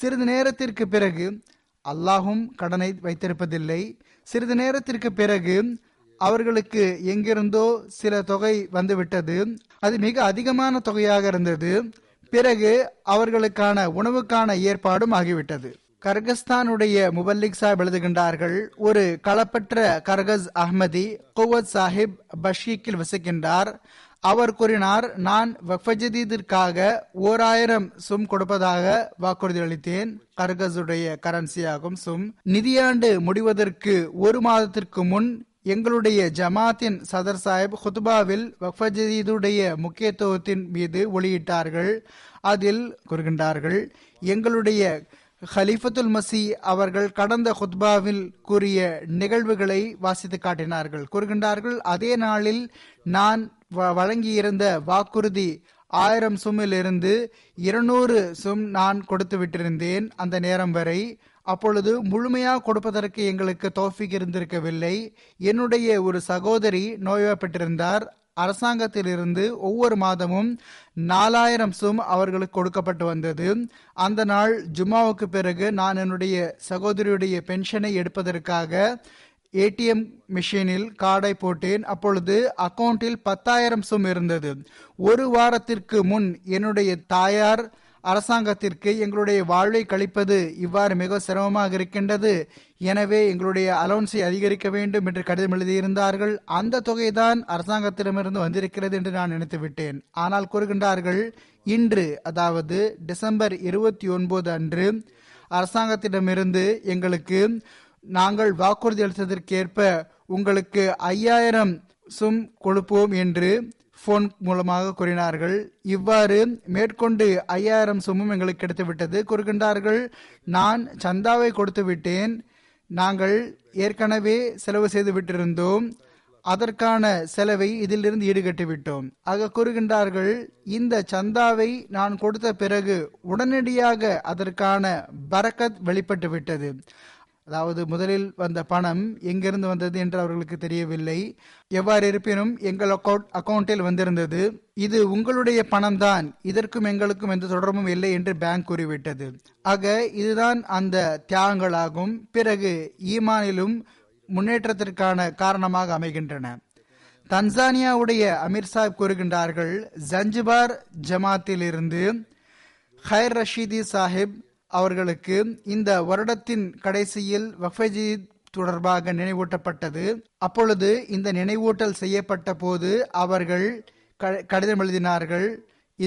சிறிது நேரத்திற்கு பிறகு அல்லாஹும் கடனை வைத்திருப்பதில்லை. சிறிது நேரத்திற்கு பிறகு அவர்களுக்கு எங்கிருந்தோ சில தொகை வந்துவிட்டது. அது மிக அதிகமான தொகையாக இருந்தது. பிறகு அவர்களுக்கான உணவுக்கான ஏற்பாடும் ஆகிவிட்டது. கர்கஸ்தானுடைய முபல்லிக் சாஹிப் எழுதுகின்றார்கள், ஒரு களப்பற்ற கர்கஸ் அஹ்மதி குவத் சாஹிப் பஷீக்கில் வசிக்கின்றார். அவர் கூறினார், நான் வக்ஃப் ஜதீதிற்காக 1,000 சும் கொடுப்பதாக வாக்குறுதி அளித்தேன். கர்கஸுடைய கரன்சியாகும் சும். நிதியாண்டு முடிவதற்கு 1 மாதத்திற்கு முன் எங்களுடைய ஜமாத்தின் சதர் சாஹிப் ஹுத்பாவில் வக்ஃப் ஜதீதுடைய முக்கியத்துவத்தின் மீது வெளியிட்டார்கள். அதில் கூறுகின்றார்கள், எங்களுடைய ஹலீஃபத்துல் மசி அவர்கள் கடந்த ஹுத்பாவில் கூறிய நிகழ்வுகளை வாசித்து காட்டினார்கள். கூறுகின்றார்கள், அதே நாளில் நான் வழங்கியிருந்த வாக்குறுதி 1000 சும்மிலிருந்து 200 சும் நான் கொடுத்து விட்டிருந்தேன் அந்த நேரம் வரை. அப்பொழுது முழுமையாக கொடுப்பதற்கு எங்களுக்கு தௌஃபீக் இருந்திருக்கவில்லை. என்னுடைய ஒரு சகோதரி நோய்வாய்ப்பட்டிருந்தார். அரசாங்கத்திலிருந்து ஒவ்வொரு மாதமும் 4,000 சும் அவர்களுக்கு கொடுக்கப்பட்டு வந்தது. அந்த நாள் ஜும்மாவுக்கு பிறகு நான் என்னுடைய சகோதரியுடைய பென்ஷனை எடுப்பதற்காக ஏடிஎம் மிஷினில் கார்டை போட்டேன். அப்பொழுது அக்கௌண்டில் 10,000 சும் இருந்தது. 1 வாரத்திற்கு முன் என்னுடைய தாயார் அரசாங்கத்திற்கு, எங்களுடைய வாழ்வை கழிப்பது இவ்வாறு மிக சிரமமாக இருக்கின்றது, எனவே எங்களுடைய அலோன்ஸை அதிகரிக்க வேண்டும் என்று கடிதம் எழுதியிருந்தார்கள். அந்த தொகைதான் அரசாங்கத்திடமிருந்து வந்திருக்கிறது என்று நான் நினைத்து விட்டேன். ஆனால் கூறுகின்றார்கள், இன்று அதாவது டிசம்பர் 29 அன்று அரசாங்கத்திடமிருந்து எங்களுக்கு, நாங்கள் வாக்குறுதி அளித்ததற்கேற்ப உங்களுக்கு 5,000 சும் கொடுப்போம் என்று போன் மூலமாக கூறினார்கள். இவ்வாறு மேற்கொண்டு 5,000 சும்மும் எங்களுக்கு கிடைத்துவிட்டது. கூறுகின்றார்கள், நான் சந்தாவை கொடுத்து விட்டேன். நாங்கள் ஏற்கனவே செலவு செய்து விட்டிருந்தோம். அதற்கான செலவை இதிலிருந்து ஈடுகட்டிவிட்டோம். ஆக கூறுகின்றார்கள், இந்த சந்தாவை நான் கொடுத்த பிறகு உடனடியாக அதற்கான பரக்கத் வெளிப்பட்டு விட்டது. அதாவது முதலில் வந்த பணம் எங்கிருந்து வந்தது என்று அவர்களுக்கு தெரியவில்லை. எவ்வாறு இருப்பினும் எங்கள் அக்கௌண்டில் வந்திருந்தது. இது உங்களுடைய பணம் தான், இதற்கும் எங்களுக்கும் எந்த தொடர்பும் இல்லை என்று பேங்க் கூறிவிட்டது. ஆக இதுதான் அந்த தியாகங்களாகும். பிறகு ஈமானிலும் முன்னேற்றத்திற்கான காரணமாக அமைகின்றன. தன்சானியாவுடைய அமீர் சாஹிப் கூறுகின்றார்கள், ஜன்ஜிபார் ஜமாத்திலிருந்து ஹைர் ரஷீதி சாஹிப் அவர்களுக்கு இந்த வருடத்தின் கடைசியில் வக்ஃப் ஜதீத் தொடர்பாக நினைவூட்டப்பட்டது. அப்பொழுது இந்த நினைவூட்டல் செய்யப்பட்ட போது அவர்கள் கடிதம் எழுதினார்கள்.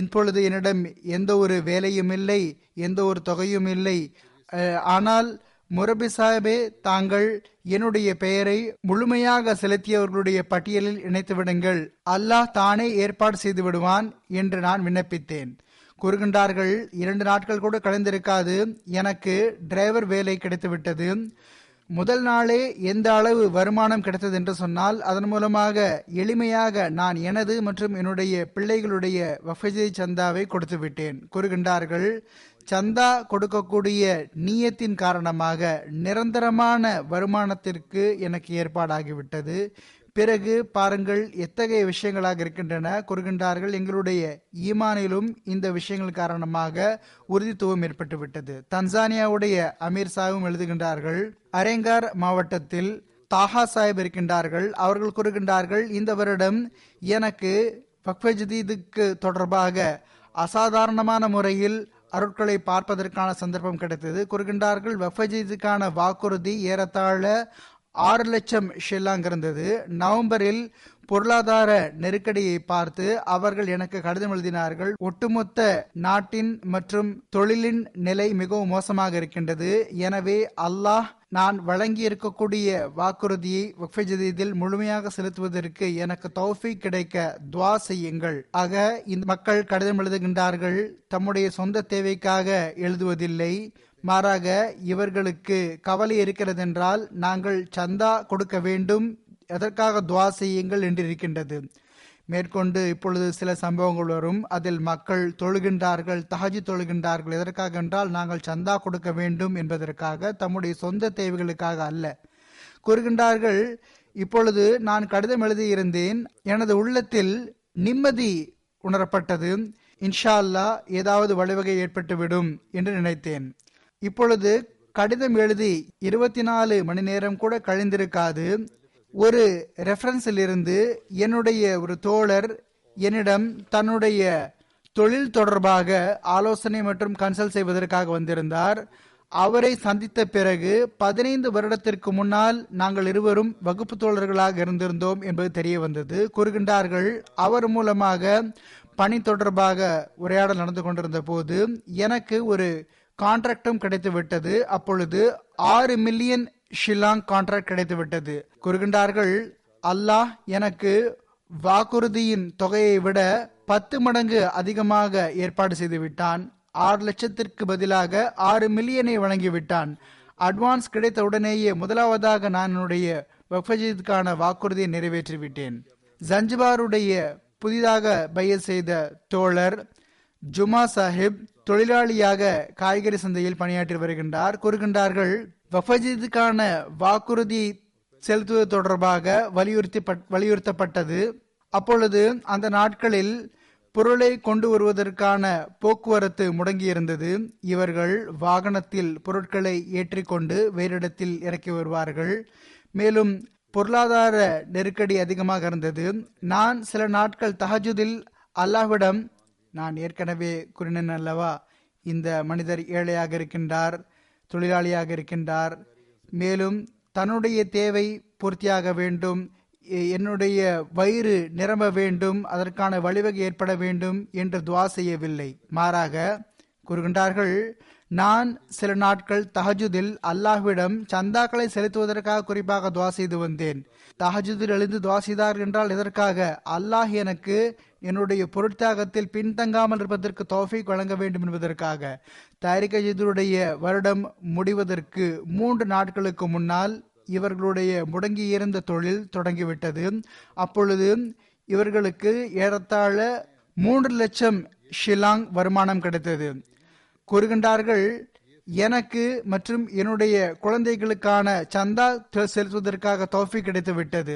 இப்பொழுது என்னிடம் எந்த ஒரு வேலையும் இல்லை, எந்த ஒரு தொகையும் இல்லை. ஆனால் முரபி சாஹிபே, தாங்கள் என்னுடைய பெயரை முழுமையாக செலுத்தியவர்களுடைய பட்டியலில் இணைத்து விடுங்கள், அல்லாஹ் தானே ஏற்பாடு செய்து விடுவான் என்று நான் விண்ணப்பித்தேன். கூறுகின்றார்கள், 2 நாட்கள் கூட கழிந்திருக்காது, எனக்கு டிரைவர் வேலை கிடைத்துவிட்டது. முதல் நாளே எந்த அளவு வருமானம் கிடைத்தது என்று சொன்னால், அதன் மூலமாக எளிமையாக நான் எனது மற்றும் என்னுடைய பிள்ளைகளுடைய வஃபஜை சந்தாவை கொடுத்து விட்டேன். கூறுகின்றார்கள், சந்தா கொடுக்கக்கூடிய நீயத்தின் காரணமாக நிரந்தரமான வருமானத்திற்கு எனக்கு ஏற்பாடாகிவிட்டது. பிறகு பாருங்கள் எத்தகைய விஷயங்களாக இருக்கின்றன. கூறுகின்றார்கள், எங்களுடைய ஈமானிலும் இந்த விஷயங்கள் காரணமாக உறுதித்துவம் ஏற்பட்டுவிட்டது. தன்சானியாவுடைய அமீர் சாஹிப் எழுதுகின்றார்கள், அரேங்கார் மாவட்டத்தில் தாஹா சாஹிப் இருக்கின்றார்கள். அவர்கள் கூறுகின்றார்கள், இந்த வருடம் எனக்கு வக்ஃபே ஜதீதுக்கு தொடர்பாக அசாதாரணமான முறையில் அருட்களை பார்ப்பதற்கான சந்தர்ப்பம் கிடைத்தது. கூறுகின்றார்கள், வக்ஃபே ஜதீதுக்கான வாக்குறுதி ஏறத்தாழ 6 லட்சம் ஷில்லாங் இருந்தது. நவம்பரில் பொருளாதார நெருக்கடியை பார்த்து அவர்கள் எனக்கு கடிதம் எழுதினார்கள். ஒட்டுமொத்த நாட்டின் மற்றும் தொழிலின் நிலை மிகவும் மோசமாக இருக்கின்றது. எனவே அல்லாஹ் நான் வழங்கி இருக்கக்கூடிய வாக்குறுதியை வக்ஃபே ஜதீதில் முழுமையாக செலுத்துவதற்கு எனக்கு தௌஃபீக் கிடைக்க துவா செய்யுங்கள். ஆக இந்த மக்கள் கடிதம் எழுதுகின்றார்கள். தம்முடைய சொந்த தேவைக்காக எழுதுவதில்லை, மாறாக இவர்களுக்கு கவலை இருக்கிறது என்றால் நாங்கள் சந்தா கொடுக்க வேண்டும், எதற்காக துவா செய்யுங்கள் என்றிருக்கின்றது. மேற்கொண்டு இப்பொழுது சில சம்பவங்கள் வரும். அதில் மக்கள் தொழுகின்றார்கள், தஹஜ்ஜுத் தொழுகின்றார்கள். எதற்காக என்றால் நாங்கள் சந்தா கொடுக்க வேண்டும் என்பதற்காக, தம்முடைய சொந்த தேவைகளுக்காக அல்ல. கூறுகின்றார்கள், இப்பொழுது நான் கடிதம் எழுதியிருந்தேன், எனது உள்ளத்தில் நிம்மதி உணரப்பட்டது. இன்ஷா அல்லாஹ் ஏதாவது வழிவகை ஏற்பட்டுவிடும் என்று நினைத்தேன். இப்பொழுது கடிதம் எழுதி 24 மணி நேரம் கூட கழிந்திருக்காது. ஒரு ரெஃபரன்ஸில் இருந்து என்னுடைய ஒரு தோழர் என்னிடம் தன்னுடைய தொழில் தொடர்பாக ஆலோசனை மற்றும் கன்சல்ட் செய்வதற்காக வந்திருந்தார். அவரை சந்தித்த பிறகு 15 வருடத்திற்கு முன்னால் நாங்கள் இருவரும் வகுப்பு தோழர்களாக இருந்திருந்தோம் என்பது தெரிய வந்தது. கூறுகின்றார்கள், அவர் மூலமாக பணி தொடர்பாக உரையாடல் நடந்து கொண்டிருந்த போது எனக்கு ஒரு கான்ட்ராக்டும் கிடைத்து விட்டது. அப்பொழுது 6 மில்லியன் ஷில்லாங் கான்ட்ராக்ட் கிடைத்து விட்டது. கூறுகின்றார்கள், அல்லாஹ் எனக்கு வாக்குறுதியின் தொகையை விட 10 மடங்கு அதிகமாக ஏற்பாடு செய்து விட்டான். 6 லட்சத்திற்கு பதிலாக 6 மில்லியனை வழங்கிவிட்டான். அட்வான்ஸ் கிடைத்த உடனேயே முதலாவதாக நான் என்னுடைய வக்ஃபே ஜதீதுக்கான வாக்குறுதியை நிறைவேற்றிவிட்டேன். ஜஞ்சிபாருடைய புதிதாக பையல் செய்த தோழர் ஜுமா சாஹிப் தொழிலாளியாக காய்கறி சந்தையில் பணியாற்றி வருகின்றார். கூறுகின்றார்கள், வக்ஃபே ஜதீதுக்கான வாக்குறுதி செலுத்துவது தொடர்பாக வலியுறுத்தப்பட்டது. அப்பொழுது அந்த நாட்களில் பொருளை கொண்டு வருவதற்கான போக்குவரத்து முடங்கியிருந்தது. இவர்கள் வாகனத்தில் பொருட்களை ஏற்றிக்கொண்டு வேறு இடத்தில் இறக்கி வருவார்கள். மேலும் பொருளாதார நெருக்கடி அதிகமாக இருந்தது. நான் சில நாட்கள் தஹஜுதில் அல்லாஹ்விடம், நான் ஏற்கனவே கூறினேன் அல்லவா, இந்த மனிதர் ஏழையாக இருக்கின்றார், தொழிலாளியாக இருக்கின்றார், மேலும் தன்னுடைய தேவை பூர்த்தியாக வேண்டும், என்னுடைய வயிறு நிரம்ப வேண்டும், அதற்கான வழிவகை ஏற்பட வேண்டும் என்று துவா செய்யவில்லை. மாறாக கூறுகின்றார்கள், நான் சில நாட்கள் தஹஜுதில் அல்லாஹ்விடம் சந்தாக்களை செலுத்துவதற்காக குறிப்பாக துவா செய்து வந்தேன். தஹஜுதில் எழுந்து துவா செய்தார்கள் என்றால் இதற்காக, அல்லாஹ் எனக்கு என்னுடைய பொருட்தாகத்தில் பின்தங்காமல் இருப்பதற்கு தௌஃபீக் வழங்க வேண்டும் என்பதற்காக. தாரிக் ஜதீதுடைய வருடம் முடிவதற்கு 3 நாட்களுக்கு முன்னால் இவர்களுடைய முடங்கியிருந்த தொழில் தொடங்கிவிட்டது. அப்பொழுது இவர்களுக்கு ஏறத்தாழ 3 லட்சம் ஷில்லாங் வருமானம் கிடைத்தது. கூறுகின்றார்கள், எனக்கு மற்றும் என்னுடைய குழந்தைகளுக்கான சந்தா செலுத்துவதற்காக தௌஃபீக் கிடைத்துவிட்டது.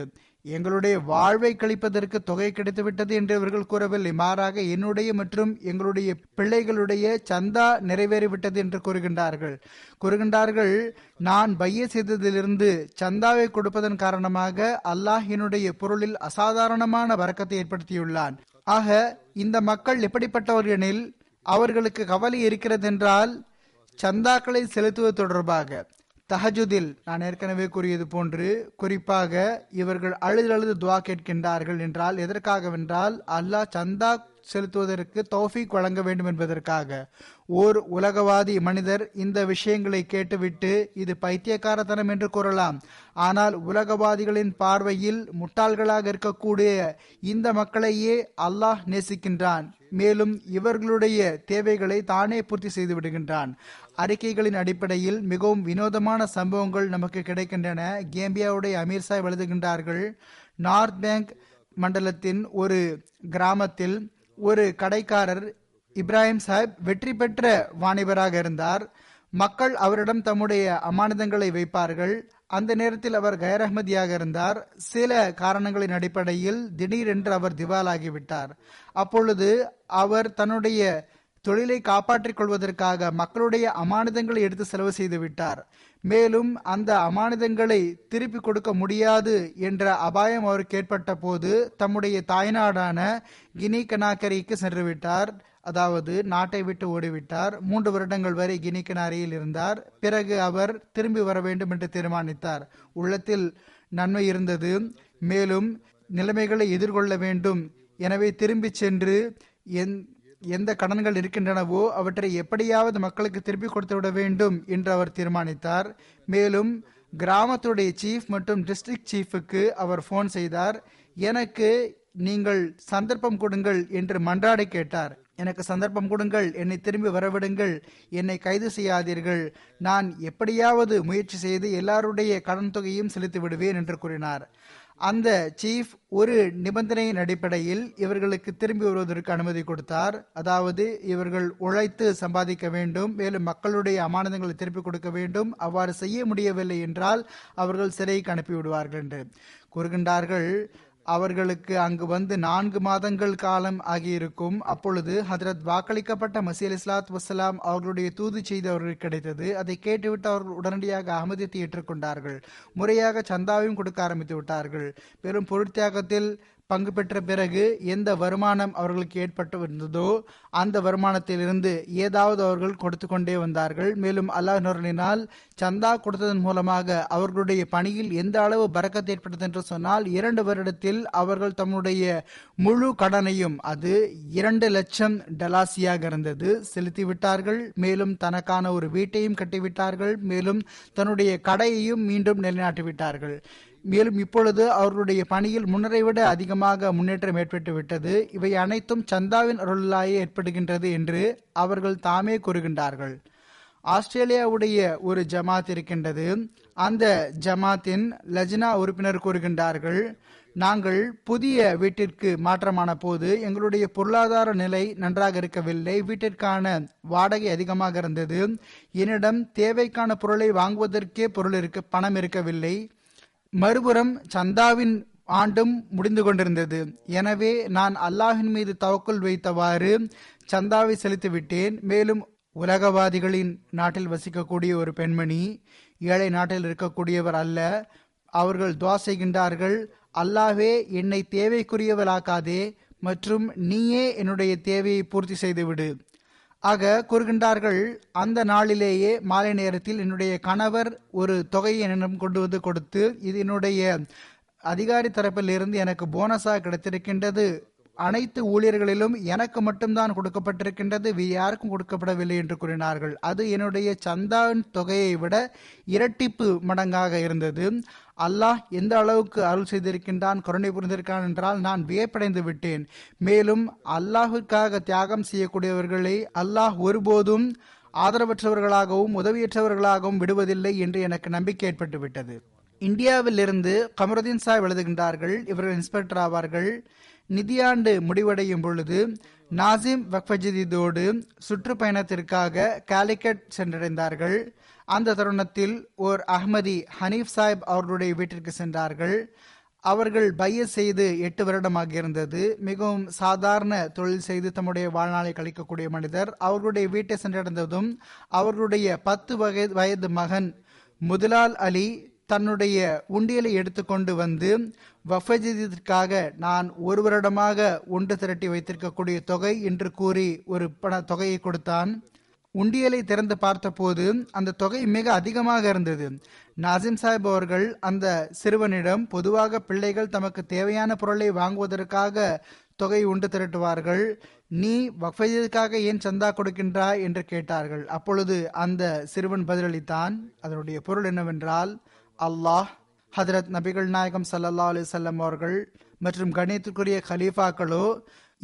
எங்களுடைய வாழ்வை கழிப்பதற்கு தொகை கிடைத்துவிட்டது என்று இவர்கள் கூறவில்லை, மாறாக என்னுடைய மற்றும் எங்களுடைய பிள்ளைகளுடைய சந்தா நிறைவேறிவிட்டது என்று கூறுகின்றார்கள். நான் பைய செய்ததிலிருந்து சந்தாவை கொடுப்பதன் காரணமாக அல்லாஹ் என்னுடைய பொருளில் அசாதாரணமான வரக்கத்தை ஏற்படுத்தியுள்ளான். ஆக இந்த மக்கள் எப்படிப்பட்டவர்களெனில், அவர்களுக்கு கவலை இருக்கிறது என்றால் சந்தாக்களை செலுத்துவது தொடர்பாக. தஹஜுதில் நான் ஏற்கனவே கூறியது போன்று குறிப்பாக இவர்கள் அழுது துவா கேட்கின்றார்கள் என்றால் எதற்காகவென்றால் அல்லாஹ் சந்தா செலுத்துவதற்கு தௌஃபீக் வழங்க வேண்டும் என்பதற்காக. ஓர் உலகவாதி மனிதர் இந்த விஷயங்களை கேட்டுவிட்டு இது பைத்தியக்காரத்தனம் என்று கூறலாம். ஆனால் உலகவாதிகளின் பார்வையில் முட்டாள்களாக இருக்கக்கூடிய இந்த மக்களையே அல்லாஹ் நேசிக்கின்றான். மேலும் இவர்களுடைய தேவைகளை தானே பூர்த்தி செய்து விடுகின்றான். அறிக்கைகளின் அடிப்படையில் மிகவும் வினோதமான சம்பவங்கள் நமக்கு கிடைக்கின்றன. கேம்பியாவுடைய அமீர் சாஹிப் எழுதுகின்றார்கள், நார்த் பேங்க் மண்டலத்தின் ஒரு கிராமத்தில் ஒரு கடைக்காரர் இப்ராஹிம் சாஹிப் வெற்றி பெற்ற வாணிபராக இருந்தார். மக்கள் அவரிடம் தம்முடைய அமானிதங்களை வைப்பார்கள். அந்த நேரத்தில் அவர் கயர் அஹ்மதியாக இருந்தார். சில காரணங்களின் அடிப்படையில் திடீரென்று அவர் திவாலாகிவிட்டார். அப்பொழுது அவர் தன்னுடைய தொழிலை காப்பாற்றிக் கொள்வதற்காக மக்களுடைய அமானிதங்களை எடுத்து செலவு செய்துவிட்டார். மேலும் அந்த அமானிதங்களை திருப்பிக் கொடுக்க முடியாது என்ற அபாயம் அவருக்கு ஏற்பட்ட போது தம்முடைய தாய்நாடான கினி கனாக்கரிக்கு சென்றுவிட்டார். அதாவது நாட்டை விட்டு ஓடிவிட்டார். 3 வருடங்கள் வரை கினி கனாரியில் இருந்தார். பிறகு அவர் திரும்பி வர வேண்டும் என்று தீர்மானித்தார். உள்ளத்தில் நன்மை இருந்தது, மேலும் நிலைமைகளை எதிர்கொள்ள வேண்டும். எனவே திரும்பி சென்று எந்த கடன்கள் இருக்கின்றனவோ அவற்றை எப்படியாவது மக்களுக்கு திருப்பி கொடுத்துவிட வேண்டும் என்று அவர் தீர்மானித்தார். மேலும் கிராமத்துடைய சீஃப் மற்றும் டிஸ்ட்ரிக்ட் சீஃபுக்கு அவர் ஃபோன் செய்தார். எனக்கு நீங்கள் சந்தர்ப்பம் கொடுங்கள் என்று மன்றாடி கேட்டார். எனக்கு சந்தர்ப்பம் கொடுங்கள், என்னை திரும்பி வரவிடுங்கள், என்னை கைது செய்யாதீர்கள், நான் எப்படியாவது முயற்சி செய்து எல்லாருடைய கடன் தொகையும் செலுத்தி விடுவேன் என்று கூறினார். அந்த சீஃப் ஒரு நிபந்தனையின் அடிப்படையில் இவர்களுக்கு திரும்பி வருவதற்கு அனுமதி கொடுத்தார். அதாவது இவர்கள் உழைத்து சம்பாதிக்க வேண்டும், மேலும் மக்களுடைய அமானதங்களை திருப்பிக் கொடுக்க வேண்டும். அவ்வாறு செய்ய முடியவில்லை என்றால் அவர்கள் சிறைக்கு அனுப்பிவிடுவார்கள் என்று கூறுகின்றார்கள். அவர்களுக்கு அங்கு வந்து 4 மாதங்கள் காலம் ஆகியிருக்கும். அப்பொழுது ஹதரத் வாக்களிக்கப்பட்ட மசீல் இஸ்லாத் வசலாம் அவர்களுடைய தூது செய்தி அவர்களுக்கு கிடைத்தது. அதை கேட்டுவிட்டு அவர்கள் உடனடியாக அகமதியத்தை ஏற்றுக்கொண்டார்கள். முறையாக சந்தாவையும் கொடுக்க ஆரம்பித்து விட்டார்கள். பெரும் பொருட்தியாகத்தில் பங்கு பெற்ற பிறகு எந்த வருமானம் அவர்களுக்கு ஏற்பட்டு இருந்ததோ அந்த வருமானத்திலிருந்து ஏதாவது அவர்கள் கொடுத்து கொண்டே வந்தார்கள். மேலும் அல்லாஹ் நூறலினால் சந்தா கொடுத்ததன் மூலமாக அவர்களுடைய பணியில் எந்த அளவு பரக்கத்து ஏற்பட்டது என்று சொன்னால், 2 வருடத்தில் அவர்கள் தம்முடைய முழு கடனையும், அது 2 லட்சம் டலாசியாக இருந்தது, செலுத்திவிட்டார்கள். மேலும் தனக்கான ஒரு வீட்டையும் கட்டிவிட்டார்கள். மேலும் தன்னுடைய கடையையும் மீண்டும் நிலைநாட்டிவிட்டார்கள். மேலும் இப்பொழுது அவர்களுடைய பணியில் முன்னரை விட அதிகமாக முன்னேற்றம் ஏற்பட்டு விட்டது. இவை அனைத்தும் சந்தாவின் அருளாயே ஏற்படுகின்றது என்று அவர்கள் தாமே கூறுகின்றார்கள். ஆஸ்திரேலியாவுடைய ஒரு ஜமாத் இருக்கின்றது. அந்த ஜமாத்தின் லஜ்னா உறுப்பினர் கூறுகின்றார்கள், நாங்கள் புதிய வீட்டிற்கு மாற்றமான போது எங்களுடைய பொருளாதார நிலை நன்றாக இருக்கவில்லை. வீட்டிற்கான வாடகை அதிகமாக இருந்தது. என்னிடம் தேவைக்கான பொருளை வாங்குவதற்கே பணம் இருக்கவில்லை. மறுபுறம் சந்தாவின் ஆண்டும் முடிந்து கொண்டிருந்தது. எனவே நான் அல்லாஹின் மீது தவக்குள் வைத்தவாறு சந்தாவை செலுத்தி விட்டேன். மேலும் உலகவாதிகளின் நாட்டில் வசிக்கக்கூடிய ஒரு பெண்மணி, ஏழை நாட்டில் இருக்கக்கூடியவர் அல்ல, அவர்கள் துவா செய்கின்றார்கள், அல்லாஹ்வே என்னை தேவைக்குரியவளாக்காதே மற்றும் நீயே என்னுடைய தேவையை பூர்த்தி செய்துவிடு ஆக கூறுகின்றார்கள். அந்த நாளிலேயே மாலை நேரத்தில் என்னுடைய கணவர் ஒரு தொகையை என்னிடம் கொண்டு வந்து கொடுத்து, இது என்னுடைய அதிகாரி தரப்பில் இருந்து எனக்கு போனஸாக கிடைத்திருக்கின்றது, அனைத்து ஊழியர்களிலும் எனக்கு மட்டும்தான் கொடுக்கப்பட்டிருக்கின்றது, யாருக்கும் கொடுக்கப்படவில்லை என்று கூறினார்கள். அது என்னுடைய சந்தாவின் தொகையை விட 2 மடங்காக இருந்தது. அல்லாஹ் எந்த அளவுக்கு அருள் செய்திருக்கின்றான், கருணை புரிந்திருக்கான் என்றால் நான் வியப்படைந்து விட்டேன். மேலும் அல்லாஹுக்காக தியாகம் செய்யக்கூடியவர்களை அல்லாஹ் ஒருபோதும் ஆதரவற்றவர்களாகவும் உதவியற்றவர்களாகவும் விடுவதில்லை என்று எனக்கு நம்பிக்கை ஏற்பட்டு விட்டது. இந்தியாவிலிருந்து கமருதீன் சாஹிப் எழுதுகின்றார்கள். இவர்கள் இன்ஸ்பெக்டர் ஆவார்கள். நிதியாண்டு முடிவடையும் பொழுது நாசிம் வக்ஃபஜதீதோடு சுற்றுப்பயணத்திற்காக காலிக்கட் சென்றடைந்தார்கள். அந்த தருணத்தில் ஓர் அஹ்மதி ஹனீஃப் சாஹிப் அவர்களுடைய வீட்டிற்கு சென்றார்கள். அவர்கள் பையஸ் செய்து 8 வருடமாக இருந்தது. மிகவும் சாதாரண தொழில் செய்து தம்முடைய வாழ்நாளை கழிக்கக்கூடிய மனிதர். அவர்களுடைய வீட்டை சென்றடைந்ததும் அவர்களுடைய 10 வயது மகன் முதலால் அலி தன்னுடைய உண்டியலை எடுத்துக்கொண்டு வந்து, வஃபஜதிற்காக நான் 1 வருடமாக ஒன்று திரட்டி வைத்திருக்கக்கூடிய தொகை என்று கூறி ஒரு தொகையை கொடுத்தான். உண்டியலை திறந்து பார்த்தபோது அந்த தொகை மிக அதிகமாக இருந்தது. நாசிம் சாஹிப் அவர்கள் அந்த சிறுவனிடம், பொதுவாக பிள்ளைகள் தமக்கு தேவையான பொருளை வாங்குவதற்காக தொகை உண்டு திரட்டுவார்கள், நீ வக்ஃபஜிற்காக ஏன் சந்தா கொடுக்கின்றாய் என்று கேட்டார்கள். அப்பொழுது அந்த சிறுவன் பதிலளித்தான். அதனுடைய பொருள் என்னவென்றால், அல்லாஹ் ஹதரத் நபிகள் நாயகம் ஸல்லல்லாஹு அலைஹி வஸல்லம் அவர்கள் மற்றும் கணியத்திற்குரிய கலீஃபாக்களோ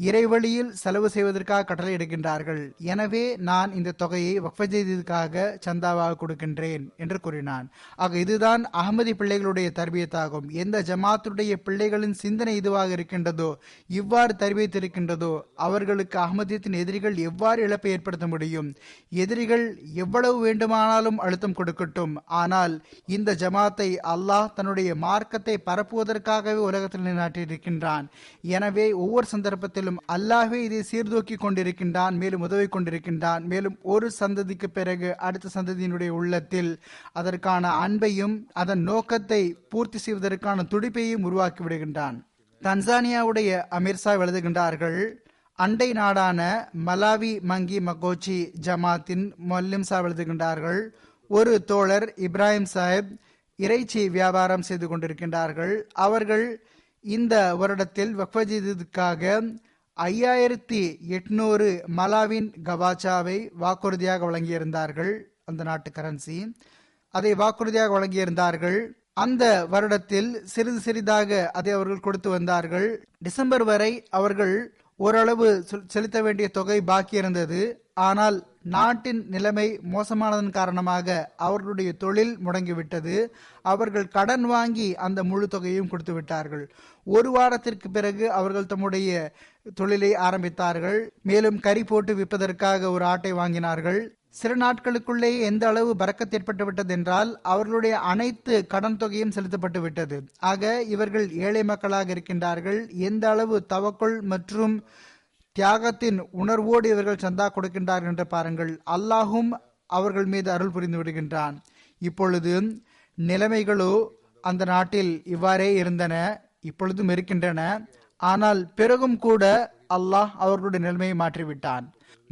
இறைவழியில் செலவு செய்வதற்காக கட்டளை எடுக்கின்றார்கள். எனவே நான் இந்த தொகையை வக்ஃபஜிற்காக சந்தாவாக கொடுக்கின்றேன் என்று கூறினான். ஆக இதுதான் அஹ்மதி பிள்ளைகளுடைய தர்பியத்தாகும். எந்த ஜமாத்துடைய பிள்ளைகளின் சிந்தனை இதுவாக இருக்கின்றதோ, இவ்வாறு தர்பியத்திருக்கின்றதோ, அவர்களுக்கு அஹ்மதியத்தின் எதிரிகள் எவ்வாறு இழப்பை ஏற்படுத்த முடியும்? எதிரிகள் எவ்வளவு வேண்டுமானாலும் அழுத்தம் கொடுக்கட்டும், ஆனால் இந்த ஜமாத்தை அல்லாஹ் தன்னுடைய மார்க்கத்தை பரப்புவதற்காகவே உலகத்தில் நிலைநாட்டியிருக்கின்றான். எனவே ஒவ்வொரு சந்தர்ப்பத்தில் காலத்திலும் அல்லாஹ்வே இதை சீர்தூக்கி கொண்டிருக்கின்றான், மேலும் உதவி கொண்டிருக்கின்றான். மேலும் ஒரு சந்ததிக்கு பிறகு அடுத்த சந்ததியினுடைய உள்ளத்தில் அதற்கான அன்பையும் அதன் நோக்கத்தை பூர்த்தி செய்வதற்கான துடிப்பையும் உருவாக்கி விடுகின்றான். தன்சானியாவுடைய அமீர்சா எழுதுகின்றார்கள், அண்டை நாடான மலாவி மங்கி மகோச்சி ஜமாத்தின் மொல்லிம் சாஹிப் எழுதுகின்றார்கள், ஒரு தோழர் இப்ராஹிம் சாஹிப் இறைச்சி வியாபாரம் செய்து கொண்டிருக்கின்றார்கள். அவர்கள் இந்த வருடத்தில் வக்ஃபஜிதுக்காக 5800 மலாவின் கவாச்சாவை வாக்குறுதியாக வழங்கியிருந்தார்கள். அந்த நாட்டு கரன்சி அதை வாக்குறுதியாக வழங்கியிருந்தார்கள். அந்த வருடத்தில் சிறிது சிறிதாக அதை அவர்கள் கொடுத்து வந்தார்கள். டிசம்பர் வரை அவர்கள் ஓரளவு செலுத்த வேண்டிய தொகை பாக்கி இருந்தது. ஆனால் நாட்டின் நிலைமை மோசமானதன் காரணமாக அவர்களுடைய தொழில் முடங்கிவிட்டது. அவர்கள் கடன் வாங்கி அந்த முழு தொகையையும் கொடுத்து விட்டார்கள். ஒரு வாரத்திற்கு பிறகு அவர்கள் தம்முடைய தொழிலை ஆரம்பித்தார்கள். மேலும் கறி போட்டு விற்பதற்காக ஒரு ஆட்டை வாங்கினார்கள். சில நாட்களுக்குள்ளேயே எந்த அளவு பரக்கத் ஏற்பட்டு விட்டது என்றால் அவர்களுடைய அனைத்து கடன் தொகையும் செலுத்தப்பட்டு விட்டது. ஆக இவர்கள் ஏழை மக்களாக இருக்கின்றார்கள். எந்த அளவு தவக்குள் மற்றும் தியாகத்தின் உணர்வோடு இவர்கள் சந்தா கொடுக்கின்றார்கள் என்று பாருங்கள். அல்லாஹும் அவர்கள் மீது அருள் புரிந்து விடுகின்றான். இப்பொழுது நிலைமைகளோ அந்த நாட்டில் இவ்வாறே இருந்தன, இப்பொழுதும் இருக்கின்றன. ஆனால் பிறகும் கூட அல்லாஹ் அவர்களுடைய நிலைமையை மாற்றிவிட்டான்.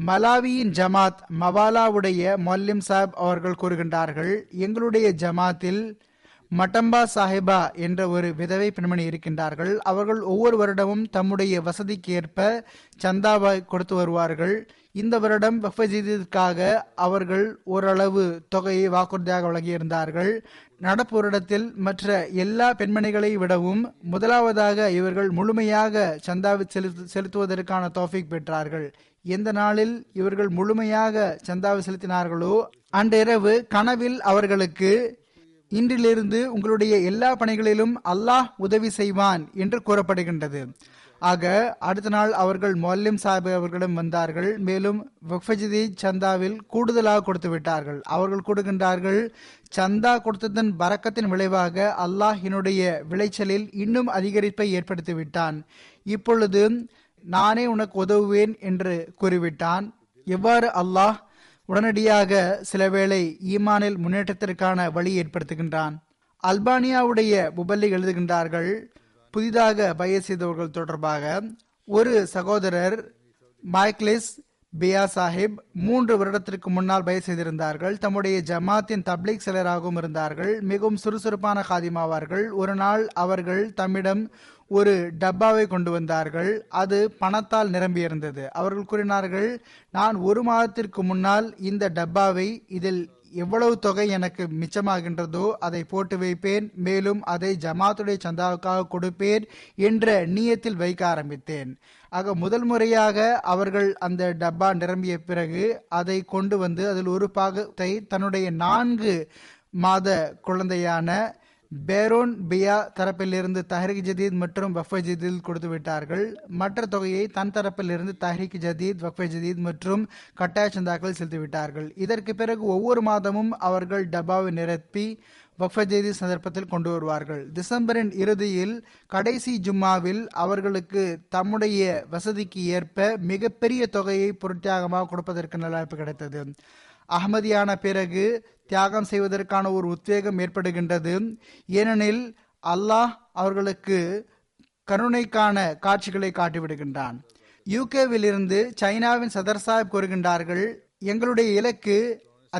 மலாவியின் ஜமாத் மவாலாவுடைய மொல்லிம் சாஹிப் அவர்கள் கூறுகின்றார்கள், எங்களுடைய ஜமாத்தில் மட்டம்பா சாஹிபா என்ற ஒரு விதவை பெண்மணி இருக்கின்றார்கள். அவர்கள் ஒவ்வொரு வருடமும் தம்முடைய வசதிக்கு ஏற்ப சந்தாவை கொடுத்து வருவார்கள். இந்த வருடம் வஃபஜிதிற்காக அவர்கள் ஓரளவு தொகையை வாக்குறுதியாக வழங்கியிருந்தார்கள். நடப்பு வருடத்தில் மற்ற எல்லா பெண்மணிகளை விடவும் முதலாவதாக இவர்கள் முழுமையாக சந்தாவை செலுத்துவதற்கான தௌஃபீக் பெற்றார்கள். எந்த நாளில் இவர்கள் முழுமையாக சந்தாவை செலுத்தினார்களோ அன்றிரவு கனவில் அவர்களுக்கு இன்றிலிருந்து உங்களுடைய எல்லா பணிகளிலும் அல்லாஹ் உதவி செய்வான் என்று கூறப்படுகின்றது. ஆக அடுத்த நாள் அவர்கள் மொல்லிம் சாஹிப் அவர்களிடம் வந்தார்கள். மேலும் வக்ஃபஜிதி சந்தாவில் கூடுதலாக கொடுத்து விட்டார்கள். அவர்கள் கூடுகின்றார்கள், சந்தா கொடுத்ததன் பரக்கத்தின் விளைவாக அல்லாஹ் என்னுடைய விளைச்சலில் இன்னும் அதிகரிப்பை ஏற்படுத்தி விட்டான். இப்பொழுது நானே உனக்கு உதவுவேன் என்று கூறிவிட்டான். எவ்வாறு அல்லாஹ் உடனடியாக சிலவேளை ஈமானில் முன்னேற்றத்திற்கான வழி ஏற்படுத்துகின்றான். அல்பானியாவுடைய முபல்லி எழுதுகின்றார்கள், புதிதாக பைய செய்தவர்கள் தொடர்பாக ஒரு சகோதரர் மைக்லிஸ் பியா சாஹிப் 3 வருடத்திற்கு முன்னால் பய செய்திருந்தார்கள். தம்முடைய ஜமாத்தின் தப்லீக் செலராகவும் இருந்தார்கள். மிகவும் சுறுசுறுப்பான காதிமாவார்கள். ஒரு நாள் அவர்கள் தம்மிடம் ஒரு டப்பாவை கொண்டு வந்தார்கள். அது பணத்தால் நிரம்பியிருந்தது. அவர்கள் கூறினார்கள், நான் 1 மாதத்திற்கு முன்னால் இந்த டப்பாவை இதில் எவ்வளவு தொகை எனக்கு மிச்சமாகின்றதோ அதை போட்டு வைப்பேன், மேலும் அதை ஜமாத்துடைய சந்தாவுக்காக கொடுப்பேன் என்ற நியத்தில் வைக்க ஆரம்பித்தேன். ஆக முதல் முறையாக அவர்கள் அந்த டப்பா நிரம்பிய பிறகு அதை கொண்டு வந்து அதில் ஒரு பாகத்தை தன்னுடைய 4 மாத குழந்தையான பேரோன் பியா தரப்பிலிருந்து தஹ்ரீக் ஜதீத் மற்றும் வஃபே ஜதீத் கொடுத்து விட்டார்கள். மற்ற தொகையை தன் தரப்பிலிருந்து தஹ்ரீக் ஜதீத், வஃபே ஜதீத் மற்றும் கட்டாய சந்தாக்கள் செலுத்திவிட்டார்கள். இதற்கு பிறகு ஒவ்வொரு மாதமும் அவர்கள் டப்பாவை நிரப்பி வஃபே ஜதீத் சந்தர்ப்பத்தில் கொண்டு வருவார்கள். டிசம்பரின் இறுதியில் கடைசி ஜும்மாவில் அவர்களுக்கு தம்முடைய வசதிக்கு ஏற்ப மிகப்பெரிய தொகையை பொருட்தியாகமாக கொடுப்பதற்கு நல்ல வாய்ப்பு கிடைத்தது. அஹ்மதியான பிறகு தியாகம் செய்வதற்கான ஒரு உத்வேகம் ஏற்படுகின்றது. ஏனெனில் அல்லாஹ் அவர்களுக்கு கருணைக்கான காட்சிகளை காட்டிவிடுகின்றான். யூகேவில் இருந்து சைனாவின் சதர் சாஹிப் கூறுகின்றார்கள், எங்களுடைய இலக்கு